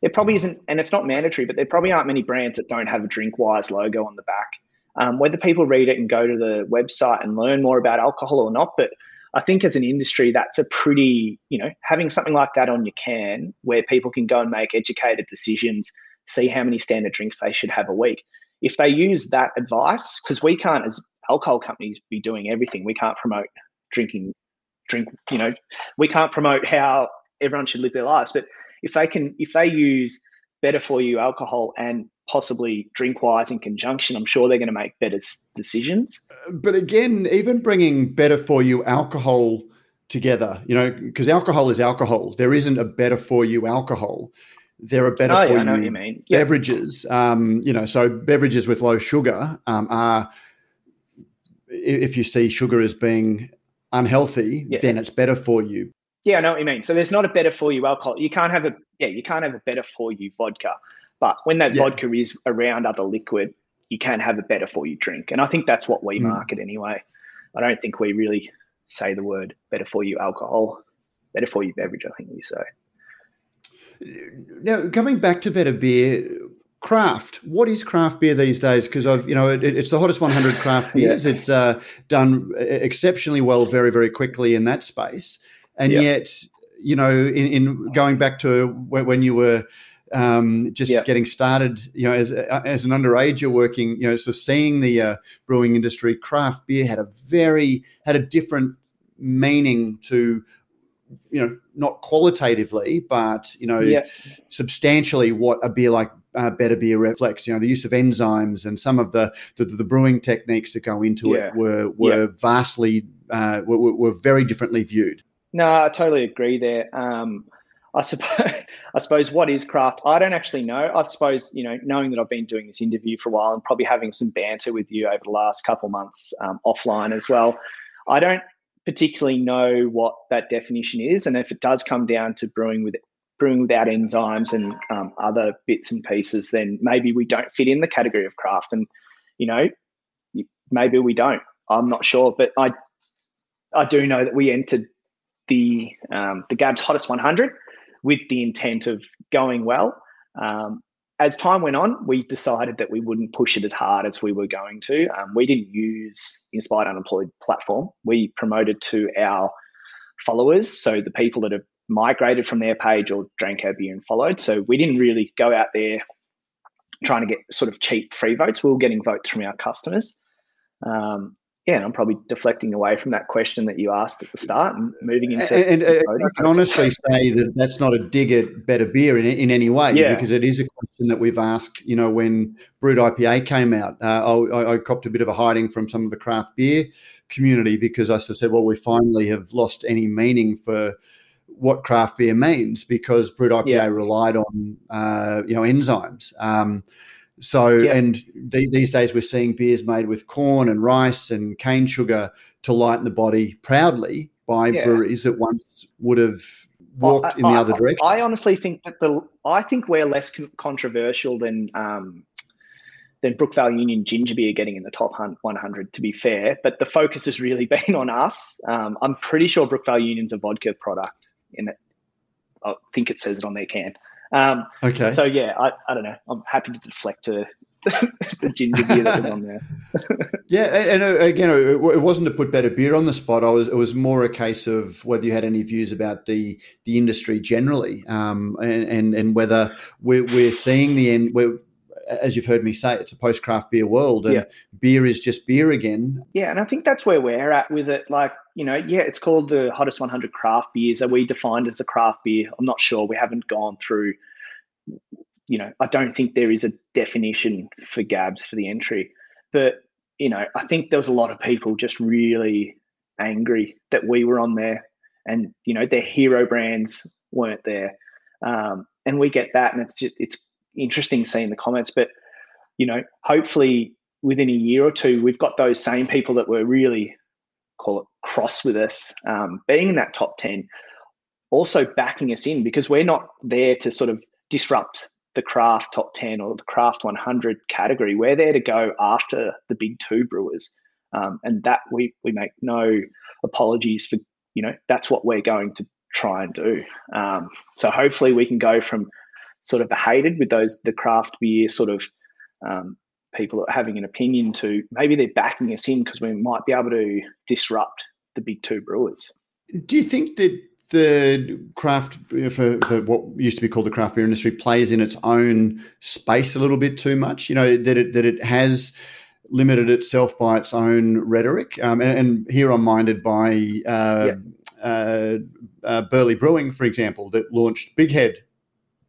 There probably isn't, and it's not mandatory, but there probably aren't many brands that don't have a DrinkWise logo on the back. Whether people read it and go to the website and learn more about alcohol or not, but I think as an industry, that's a pretty, having something like that on your can where people can go and make educated decisions, see how many standard drinks they should have a week. If they use that advice, because we can't, as alcohol companies, be doing everything. We can't promote we can't promote how everyone should live their lives. But if they use better for you alcohol and possibly DrinkWise in conjunction, I'm sure they're going to make better decisions. But again, even bringing better for you alcohol together, because alcohol is alcohol. There isn't a better for you alcohol. There are better beverages. So beverages with low sugar are, if you see sugar as being unhealthy, then it's better for you. Yeah, I know what you mean. So there's not a better for you alcohol. You can't have a better for you vodka. But when that vodka is around other liquid, you can have a better for you drink. And I think that's what we market anyway. I don't think we really say the word better for you alcohol, better for you beverage, I think we say. Now, coming back to Better Beer, craft. What is craft beer these days? Because it's the hottest 100 craft beers. Yeah. It's done exceptionally well very, very quickly in that space. And yet, in going back to when you were getting started, as an underager working, so seeing the brewing industry, craft beer had a different meaning to, not qualitatively, but, substantially what a beer like Better Beer reflects. The use of enzymes and some of the brewing techniques that go into it were vastly, were very differently viewed. No, I totally agree there. I suppose what is craft? I don't actually know. I suppose, knowing that I've been doing this interview for a while and probably having some banter with you over the last couple months offline as well, I don't particularly know what that definition is. And if it does come down to brewing without enzymes and other bits and pieces, then maybe we don't fit in the category of craft. And, maybe we don't. I'm not sure. But I do know that we entered the Gab's Hottest 100 with the intent of going well. As time went on, we decided that we wouldn't push it as hard as we were going to. We didn't use Inspired Unemployed platform. We promoted to our followers, so the people that have migrated from their page or drank our beer and followed. So we didn't really go out there trying to get sort of cheap free votes. We were getting votes from our customers. And I'm probably deflecting away from that question that you asked at the start and moving into... And I can honestly say that that's not a dig at Better Beer in any way, because it is a question that we've asked, when Brewed IPA came out. I copped a bit of a hiding from some of the craft beer community because I said, well, we finally have lost any meaning for what craft beer means because Brewed IPA relied on, enzymes. And these days we're seeing beers made with corn and rice and cane sugar to lighten the body proudly by breweries that once would have walked in the other direction. I honestly think that I think we're less controversial than Brookvale Union Ginger Beer getting in the top 100, to be fair. But the focus has really been on us. I'm pretty sure Brookvale Union's a vodka product, in that I think it says it on their can. Okay. So I don't know. I'm happy to deflect to the ginger beer that was on there. And again, it wasn't to put Better Beer on the spot. It was more a case of whether you had any views about the industry generally, and whether we're seeing the end. As you've heard me say, it's a post craft beer world, and beer is just beer again. Yeah, and I think that's where we're at with it. Like, it's called the Hottest 100 Craft Beers. Are we defined as the craft beer? I'm not sure. We haven't gone through you know, I don't think there is a definition for Gab's for the entry. But, you know, I think there was a lot of people just really angry that we were on there and, you know, their hero brands weren't there. And we get that, and it's just, it's interesting seeing the comments. But, you know, hopefully within a year or two, we've got those same people that were really, call it, cross with us, being in that top 10, also backing us in, because we're not there to sort of disrupt the craft top 10 or the craft 100 category. We're there to go after the big two brewers, and that we make no apologies for, you know, that's what we're going to try and do. So hopefully we can go from sort of hated with those, the craft beer sort of people that are having an opinion, to maybe they're backing us in because we might be able to disrupt the big two brewers. Do you think that the craft, for what used to be called the craft beer industry, plays in its own space a little bit too much? You know, that it has limited itself by its own rhetoric. And here I'm minded by Burley Brewing, for example, that launched Big Head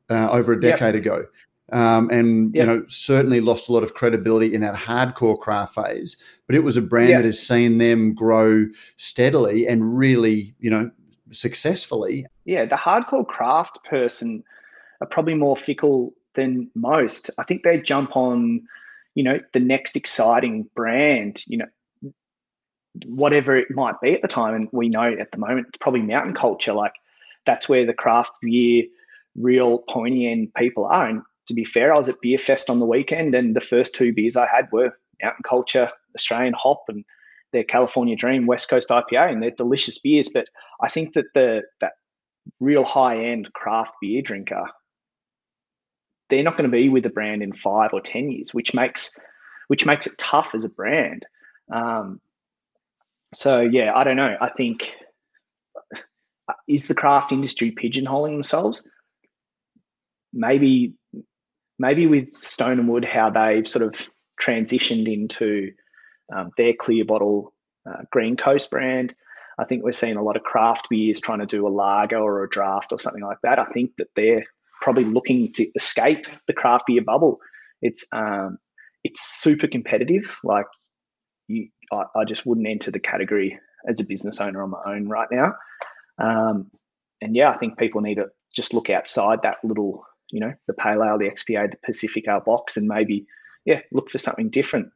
over a decade ago, you know, certainly lost a lot of credibility in that hardcore craft phase. But it was a brand that has seen them grow steadily and really, you know, successfully. Yeah, the hardcore craft person are probably more fickle than most. I think they jump on, you know, the next exciting brand, you know, whatever it might be at the time. And we know at the moment it's probably mountain culture. Like, that's where the craft beer real pointy end people are. And to be fair, I was at Beer Fest on the weekend, and the first two beers I had were Mountain Culture Australian Hop and their California Dream West Coast IPA, and they're delicious beers. But I think that that real high-end craft beer drinker, they're not going to be with a brand in 5 or 10 years, which makes it tough as a brand. So yeah, I don't know. I think, is the craft industry pigeonholing themselves? Maybe with Stone and Wood, how they've sort of transitioned into their clear bottle Green Coast brand. I think we're seeing a lot of craft beers trying to do a lager or a draft or something like that. I think that they're probably looking to escape the craft beer bubble. It's super competitive. Like, I just wouldn't enter the category as a business owner on my own right now. And yeah, I think people need to just look outside that little, you know, the pale ale, the XPA, the Pacific Ale box, and maybe, yeah, look for something different.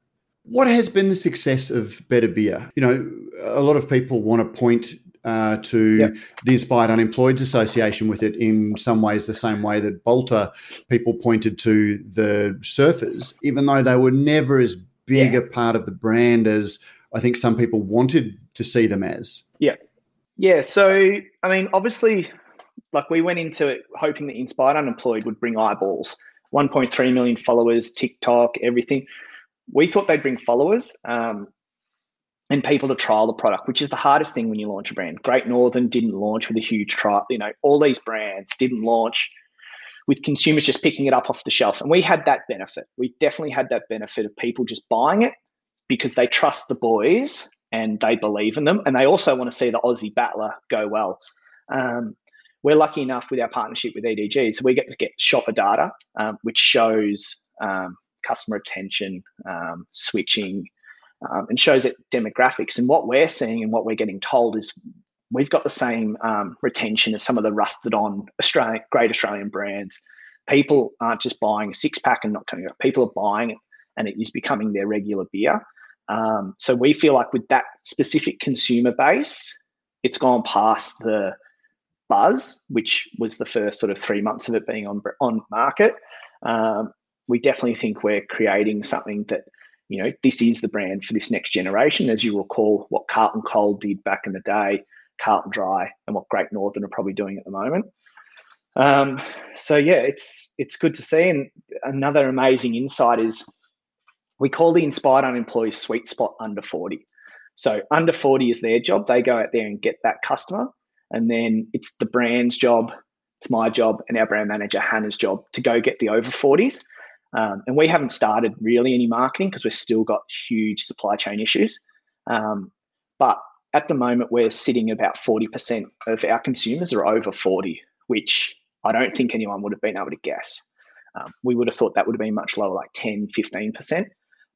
What has been the success of Better Beer? You know, a lot of people want to point to the Inspired Unemployed association with it in some ways, the same way that Bolter people pointed to the Surfers, even though they were never as big a part of the brand as I think some people wanted to see them as. Yeah. Yeah. So, I mean, obviously, like, we went into it hoping that Inspired Unemployed would bring eyeballs, 1.3 million followers, TikTok, everything. We thought they'd bring followers and people to trial the product, which is the hardest thing when you launch a brand. Great Northern didn't launch with a huge trial. You know, all these brands didn't launch with consumers just picking it up off the shelf. And we had that benefit. We definitely had that benefit of people just buying it because they trust the boys and they believe in them. And they also want to see the Aussie battler go well. We're lucky enough with our partnership with EDG, so we get to get shopper data, which shows customer attention, switching, and shows it demographics. And what we're seeing and what we're getting told is we've got the same retention as some of the rusted on Australian, great Australian brands. People aren't just buying a six pack and not coming up. People are buying it and it is becoming their regular beer. So we feel like with that specific consumer base, it's gone past the buzz, which was the first sort of 3 months of it being on market. We definitely think we're creating something that, you know, this is the brand for this next generation. As you recall, what Carlton Cold did back in the day, Carlton Dry, and what Great Northern are probably doing at the moment. So yeah, it's good to see. And another amazing insight is we call the Inspired Unemployed sweet spot under 40. So under 40 is their job. They go out there and get that customer, and then it's the brand's job, it's my job, and our brand manager Hannah's job to go get the over 40s. And we haven't started really any marketing because we've still got huge supply chain issues. But at the moment, we're sitting about 40% of our consumers are over 40, which I don't think anyone would have been able to guess. We would have thought that would have been much lower, like 10, 15%.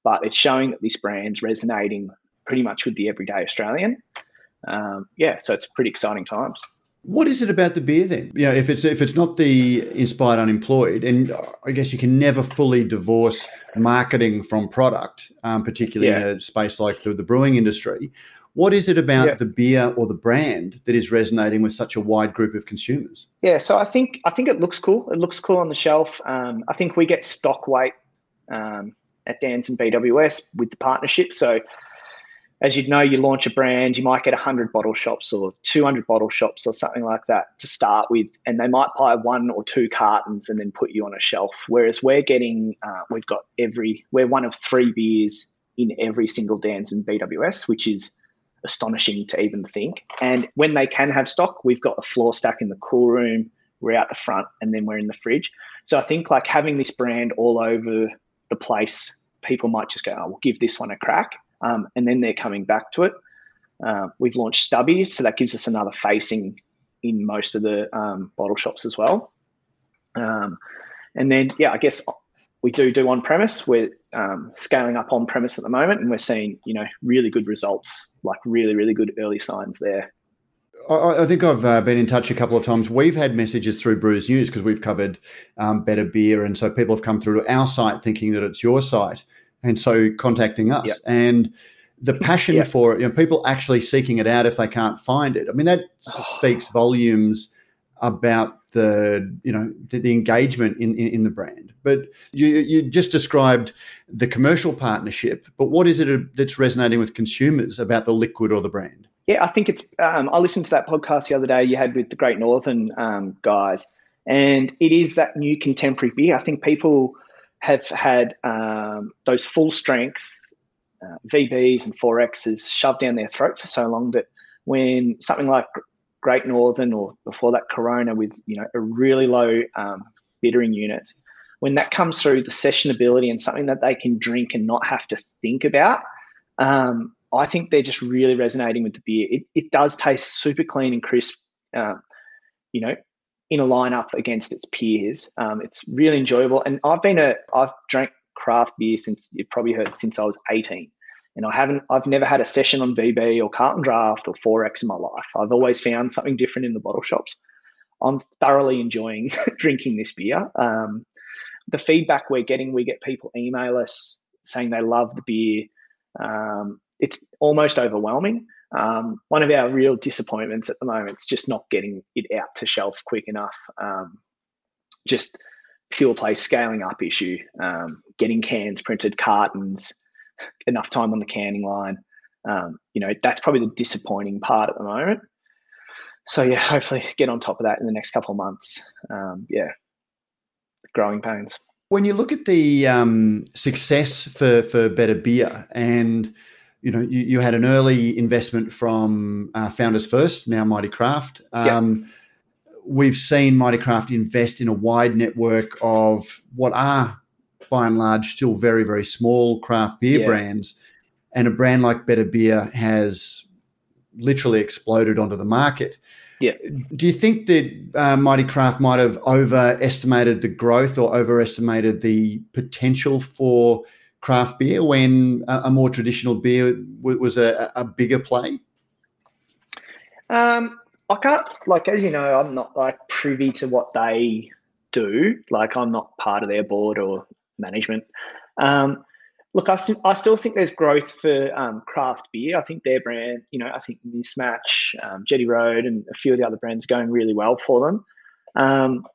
But it's showing that this brand's resonating pretty much with the everyday Australian. So it's pretty exciting times. What is it about the beer then? You know, if it's not the Inspired Unemployed, and I guess you can never fully divorce marketing from product, particularly in a space like the brewing industry. What is it about the beer or the brand that is resonating with such a wide group of consumers? Yeah, so I think it looks cool. It looks cool on the shelf. I think we get stock weight at Dan's and BWS with the partnership. So as you'd know, you launch a brand, you might get 100 bottle shops or 200 bottle shops or something like that to start with, and they might buy one or two cartons and then put you on a shelf. Whereas we're one of three beers in every single Dan's and BWS, which is astonishing to even think. And when they can have stock, we've got a floor stack in the cool room, we're out the front, and then we're in the fridge. So I think like having this brand all over the place, people might just go, oh, we'll give this one a crack. And then they're coming back to it. We've launched stubbies, so that gives us another facing in most of the bottle shops as well. And then, I guess we do on-premise. We're scaling up on-premise at the moment, and we're seeing, really good results, like really, really good early signs there. I think I've been in touch a couple of times. We've had messages through Brews News because we've covered Better Beer, and so people have come through to our site thinking that it's your site. And so contacting us and the passion for it, people actually seeking it out if they can't find it. I mean, that speaks volumes about the engagement in the brand. But you just described the commercial partnership, but what is it that's resonating with consumers about the liquid or the brand? Yeah, I think it's, I listened to that podcast the other day you had with the Great Northern guys, and it is that new contemporary beer. I think people have had those full-strength VBs and 4Xs shoved down their throat for so long that when something like Great Northern or before that Corona with, a really low bittering unit, when that comes through, the sessionability and something that they can drink and not have to think about, I think they're just really resonating with the beer. It does taste super clean and crisp, in a lineup against its peers. It's really enjoyable. And I've drank craft beer since I was 18, and I've never had a session on VB or carton draft or 4X in my life. I've always found something different in the bottle shops. I'm thoroughly enjoying drinking this beer. The feedback we get people email us saying they love the beer. It's almost overwhelming. One of our real disappointments at the moment is just not getting it out to shelf quick enough. Just pure play scaling up issue, getting cans, printed cartons, enough time on the canning line. That's probably the disappointing part at the moment. So, hopefully get on top of that in the next couple of months. Growing pains. When you look at the success for Better Beer and you had an early investment from Founders First, now Mighty Craft. We've seen Mighty Craft invest in a wide network of what are, by and large, still very, very small craft beer brands. And a brand like Better Beer has literally exploded onto the market. Yeah. Do you think that Mighty Craft might have overestimated the growth or overestimated the potential for craft beer when a more traditional beer was a bigger play? I can't, as you know, I'm not privy to what they do. I'm not part of their board or management. I still think there's growth for craft beer. I think their brand, I think Mismatch, Jetty Road and a few of the other brands are going really well for them.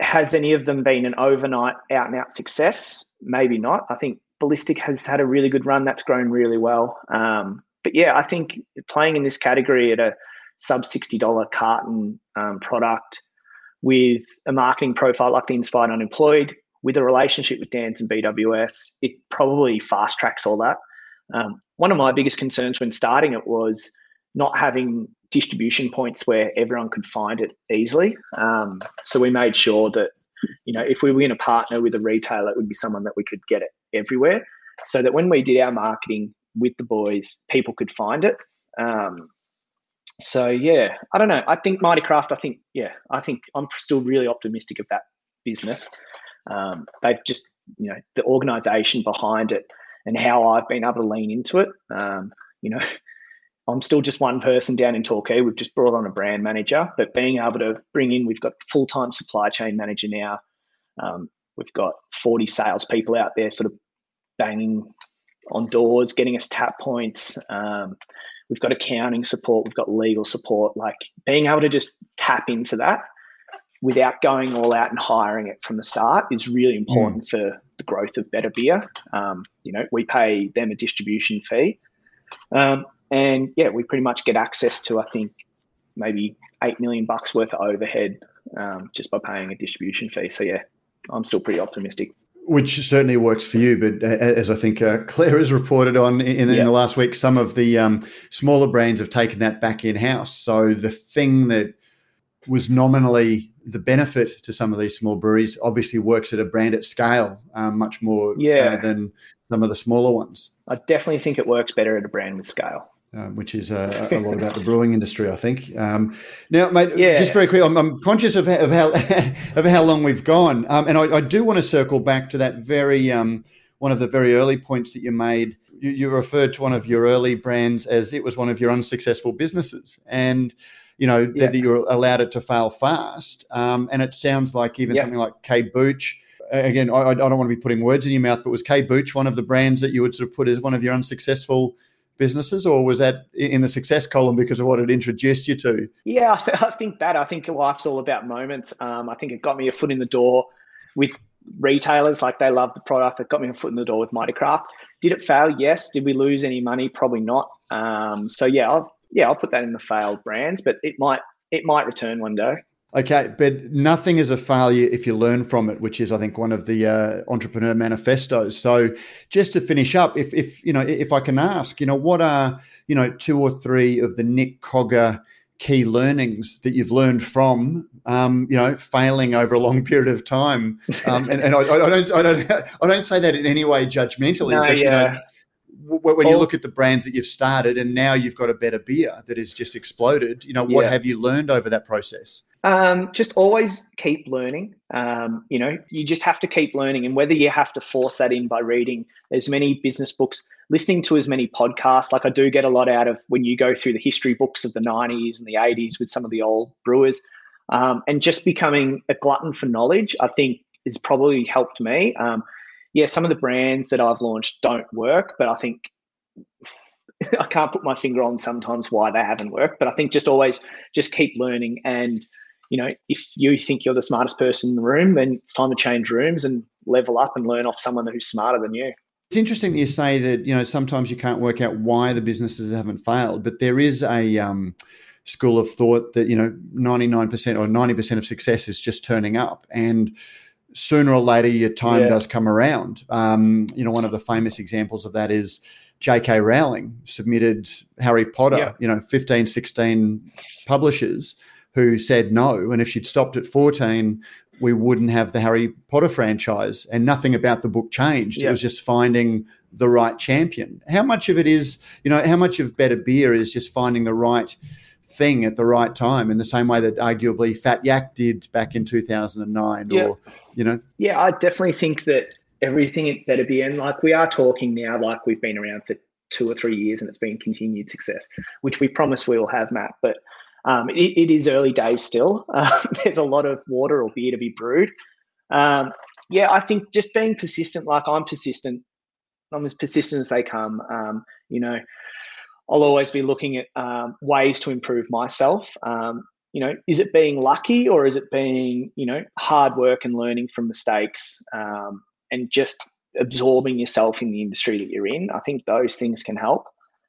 Has any of them been an overnight out-and-out success? Maybe not. I think Ballistic has had a really good run. That's grown really well. I think playing in this category at a sub-$60 carton product with a marketing profile like the Inspired Unemployed, with a relationship with Dan's and BWS, it probably fast-tracks all that. One of my biggest concerns when starting it was not having distribution points where everyone could find it easily. So we made sure that, if we were going to partner with a retailer, it would be someone that we could get it everywhere so that when we did our marketing with the boys, people could find it. So yeah, I don't know. I think Mighty Craft, I think I'm still really optimistic of that business. They've just, you know, the organisation behind it and how I've been able to lean into it. You know, I'm still just one person down in Torquay. We've just brought on a brand manager, but being able to bring in, we've got full-time supply chain manager now. We've got 40 salespeople out there sort of banging on doors, getting us tap points. We've got accounting support. We've got legal support. Like being able to just tap into that without going all out and hiring it from the start is really important for the growth of Better Beer. You know, we pay them a distribution fee. And yeah, we pretty much get access to, I think, maybe $8 million worth of overhead just by paying a distribution fee. So yeah, I'm still pretty optimistic. Which certainly works for you, but as I think Claire has reported on in the last week, some of the smaller brands have taken that back in-house. So the thing that was nominally the benefit to some of these small breweries obviously works at a brand at scale much more than some of the smaller ones. I definitely think it works better at a brand with scale. Which is a lot about the brewing industry, I think. Now, mate, just very quick, I'm conscious of how long we've gone, and I do want to circle back to that very one of the very early points that you made. You referred to one of your early brands as it was one of your unsuccessful businesses, and you know that you allowed it to fail fast. And it sounds like even something like KBucha. Again, I don't want to be putting words in your mouth, but was KBucha one of the brands that you would sort of put as one of your unsuccessful businesses, or was that in the success column because of what it introduced you to? Yeah, I think that. I think life's all about moments. I think it got me a foot in the door with retailers. Like they love the product. It got me a foot in the door with Mighty Craft. Did it fail? Yes. Did we lose any money? Probably not. So yeah, I'll put that in the failed brands, but it might return one day. Okay, but nothing is a failure if you learn from it, which is, I think, one of the entrepreneur manifestos. So, just to finish up, if I can ask, you know, what are 2 or 3 of the Nick Cogger key learnings that you've learned from, failing over a long period of time? And I don't say that in any way judgmentally. No, but, when you look at the brands that you've started and now you've got a Better Beer that has just exploded, what have you learned over that process? Just always keep learning. You just have to keep learning, and whether you have to force that in by reading as many business books, listening to as many podcasts. Like I do get a lot out of when you go through the history books of the 90s and the 80s with some of the old brewers, and just becoming a glutton for knowledge, I think has probably helped me. Some of the brands that I've launched don't work, but I think I can't put my finger on sometimes why they haven't worked, but I think just always just keep learning. And if you think you're the smartest person in the room, then it's time to change rooms and level up and learn off someone who's smarter than you. It's interesting that you say that, sometimes you can't work out why the businesses haven't failed, but there is a school of thought that, 99% or 90% of success is just turning up. And sooner or later, your time does come around. One of the famous examples of that is J.K. Rowling submitted Harry Potter, 15, 16 publishers who said no, and if she'd stopped at 14, we wouldn't have the Harry Potter franchise, and nothing about the book changed. It was just finding the right champion. How much of it is, how much of Better Beer is just finding the right thing at the right time, in the same way that arguably Fat Yak did back in 2009 ? Yeah, I definitely think that everything at Better Beer, and like we are talking now, like we've been around for 2 or 3 years and it's been continued success, which we promise we will have, Matt, but it is early days still. There's a lot of water or beer to be brewed. I think just being persistent. Like I'm persistent. I'm as persistent as they come. I'll always be looking at ways to improve myself. Is it being lucky, or is it being, hard work and learning from mistakes, and just absorbing yourself in the industry that you're in? I think those things can help.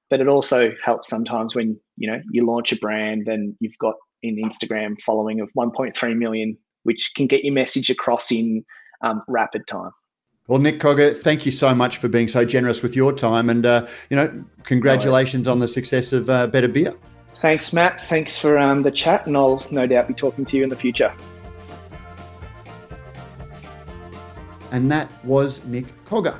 But it also helps sometimes when, you launch a brand and you've got an Instagram following of 1.3 million, which can get your message across in rapid time. Well, Nick Cogger, thank you so much for being so generous with your time, and, congratulations on the success of Better Beer. Thanks, Matt. Thanks for the chat, and I'll no doubt be talking to you in the future. And that was Nick Cogger.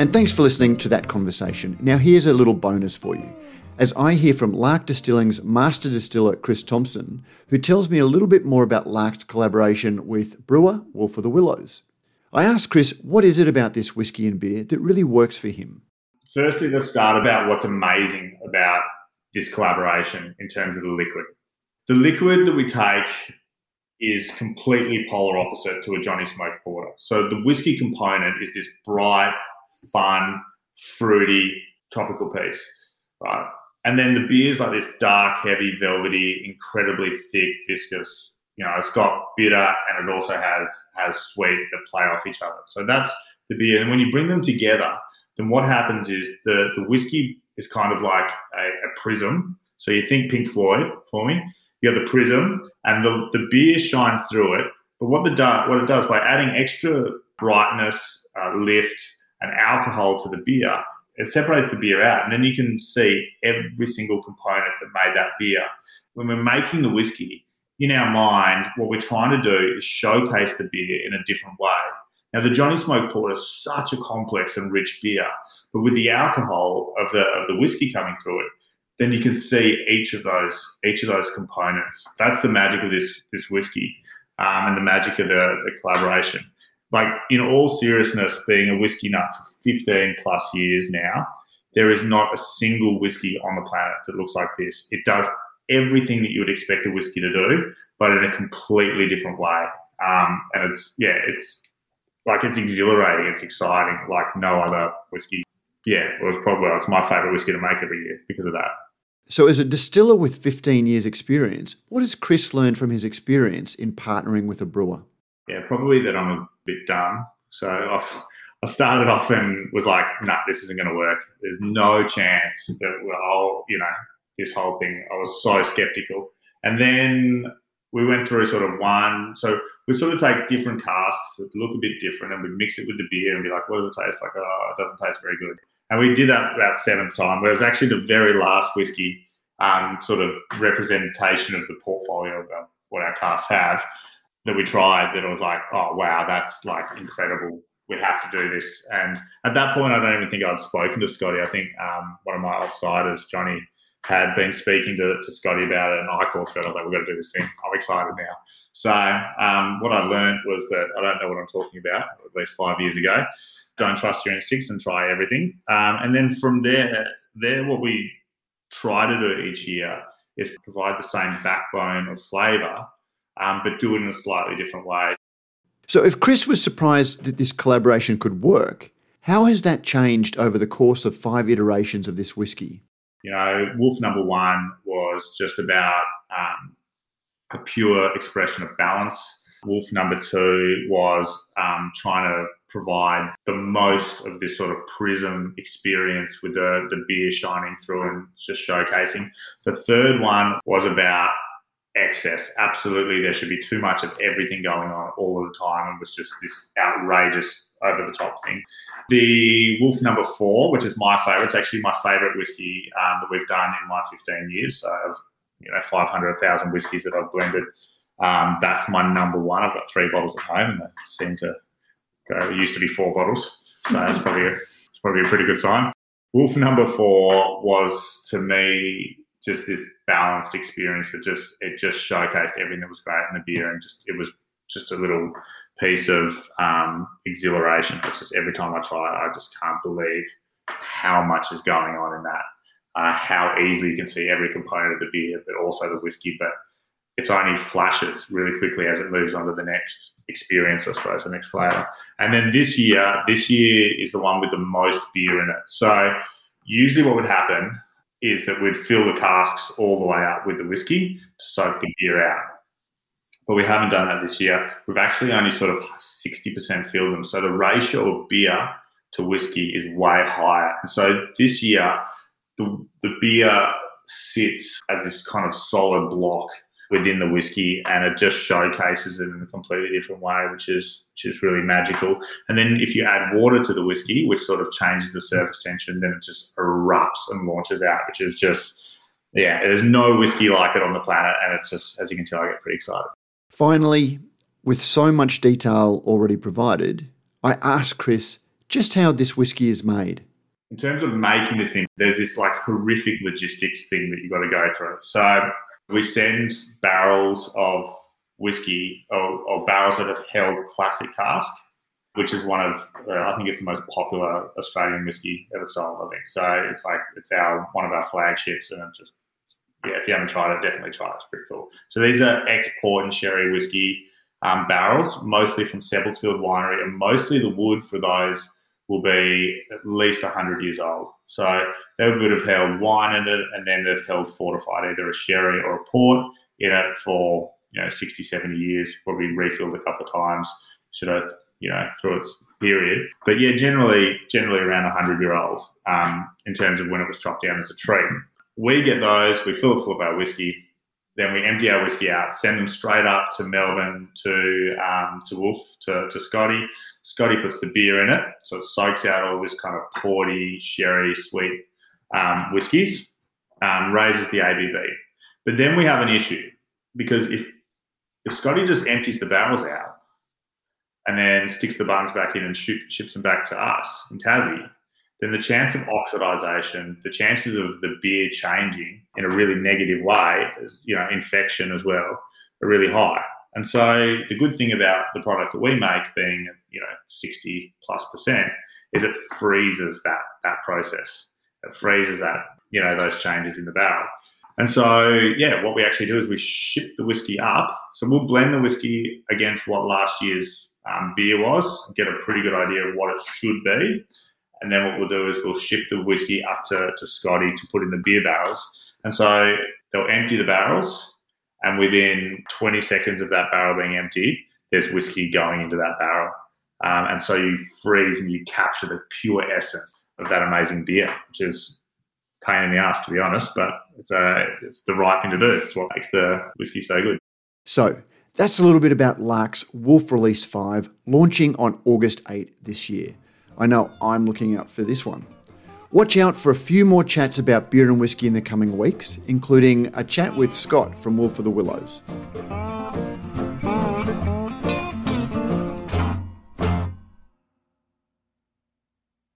And thanks for listening to that conversation. Now here's a little bonus for you. As I hear from Lark Distilling's master distiller, Chris Thompson, who tells me a little bit more about Lark's collaboration with brewer Wolf of the Willows. I asked Chris, what is it about this whiskey and beer that really works for him? Firstly, let's start about what's amazing about this collaboration in terms of the liquid. The liquid that we take is completely polar opposite to a Johnny Smoke Porter. So the whiskey component is this bright, fun, fruity, tropical piece, right? And then the beer's like this dark, heavy, velvety, incredibly thick, viscous. You know, it's got bitter and it also has sweet that play off each other. So that's the beer. And when you bring them together, then what happens is the whiskey is kind of like a prism. So you think Pink Floyd for me. You have the prism and the beer shines through it. But what it does by adding extra brightness, lift, and alcohol to the beer, it separates the beer out. And then you can see every single component that made that beer. When we're making the whiskey, in our mind, what we're trying to do is showcase the beer in a different way. Now, the Johnny Smoke Porter is such a complex and rich beer, but with the alcohol of the whiskey coming through it, then you can see each of those components. That's the magic of this whiskey and the magic of the collaboration. Like, in all seriousness, being a whiskey nut for 15 plus years now, there is not a single whiskey on the planet that looks like this. It does everything that you would expect a whiskey to do, but in a completely different way. And it's exhilarating. It's exciting, like no other whiskey. Yeah, it's my favourite whiskey to make every year because of that. So as a distiller with 15 years experience, what has Chris learned from his experience in partnering with a brewer? Yeah, probably that I'm a bit dumb. So I started off and was like, nah, this isn't going to work. There's no chance that this whole thing. I was so skeptical. And then we went through sort of one. So we sort of take different casks that look a bit different and we mix it with the beer and be like, what does it taste like? Oh, it doesn't taste very good. And we did that about seventh time, where it was actually the very last whiskey sort of representation of the portfolio of what our casks have, that we tried, that I was like, oh, wow, that's like incredible. We have to do this. And at that point, I don't even think I'd spoken to Scotty. I think one of my offsiders, Johnny, had been speaking to Scotty about it, and I called Scotty. I was like, we've got to do this thing. I'm excited now. So what I learned was that I don't know what I'm talking about, at least 5 years ago. Don't trust your instincts and try everything. And then from there, what we try to do each year is provide the same backbone of flavour, but do it in a slightly different way. So if Chris was surprised that this collaboration could work, how has that changed over the course of five iterations of this whiskey? You know, Wolf number one was just about a pure expression of balance. Wolf number two was trying to provide the most of this sort of prism experience with the beer shining through and just showcasing. The third one was about excess. Absolutely, there should be too much of everything going on all of the time, and was just this outrageous over-the-top thing. The Wolf number four, which is my favourite, it's actually my favourite whiskey that we've done in my 15 years. So I have 500,000 whiskies that I've blended. That's my number one. I've got three bottles at home, and they seem to go. It used to be four bottles, so it's probably a pretty good sign. Wolf number four was, to me, just this balanced experience that just showcased everything that was great in the beer, and it was just a little piece of exhilaration. It's just every time I try it, I just can't believe how much is going on in that, how easily you can see every component of the beer, but also the whiskey. But its only flashes really quickly as it moves on to the next experience, I suppose, the next flavour. And then this year is the one with the most beer in it. So usually what would happen is that we'd fill the casks all the way up with the whiskey to soak the beer out. But we haven't done that this year. We've actually only sort of 60% filled them. So the ratio of beer to whiskey is way higher. And so this year, the beer sits as this kind of solid block within the whiskey, and it just showcases it in a completely different way, which is really magical. And then if you add water to the whiskey, which sort of changes the surface tension, then it just erupts and launches out, which is just, yeah, there's no whiskey like it on the planet. And it's just, as you can tell, I get pretty excited. Finally, with so much detail already provided, I asked Chris just how this whiskey is made. In terms of making this thing, there's this like horrific logistics thing that you've got to go through. So we send barrels of whiskey or barrels that have held classic cask, which is one of, I think it's the most popular Australian whiskey ever sold, I think. So it's like, it's one of our flagships, and it's just, yeah, if you haven't tried it, definitely try it. It's pretty cool. So these are export and sherry whiskey barrels, mostly from Seppelsfield Winery, and mostly the wood for those will be at least 100 years old. So they would have held wine in it, and then they've held fortified either a sherry or a port in it for, 60, 70 years, probably refilled a couple of times, through its period. But yeah, generally around 100-year-old in terms of when it was chopped down as a tree. We get those, we fill it full of our whiskey, then we empty our whiskey out, send them straight up to Melbourne, to Wolf, to Scotty. Scotty puts the beer in it, so it soaks out all this kind of porty, sherry, sweet whiskies, raises the ABV. But then we have an issue, because if Scotty just empties the barrels out and then sticks the buns back in and ships them back to us in Tassie, then the chance of oxidization, the chances of the beer changing in a really negative way, infection as well, are really high. And so the good thing about the product that we make being, 60%+ is it freezes that process. It freezes that, those changes in the barrel. And so, yeah, what we actually do is we ship the whiskey up. So we'll blend the whiskey against what last year's beer was, get a pretty good idea of what it should be. And then what we'll do is we'll ship the whiskey up to Scotty to put in the beer barrels. And so they'll empty the barrels, and within 20 seconds of that barrel being emptied, there's whiskey going into that barrel. And so you freeze and you capture the pure essence of that amazing beer, which is a pain in the ass, to be honest, but it's the right thing to do. It's what makes the whiskey so good. So that's a little bit about Lark's Wolf Release 5, launching on August 8 this year. I know I'm looking out for this one. Watch out for a few more chats about beer and whiskey in the coming weeks, including a chat with Scott from Wolf of the Willows.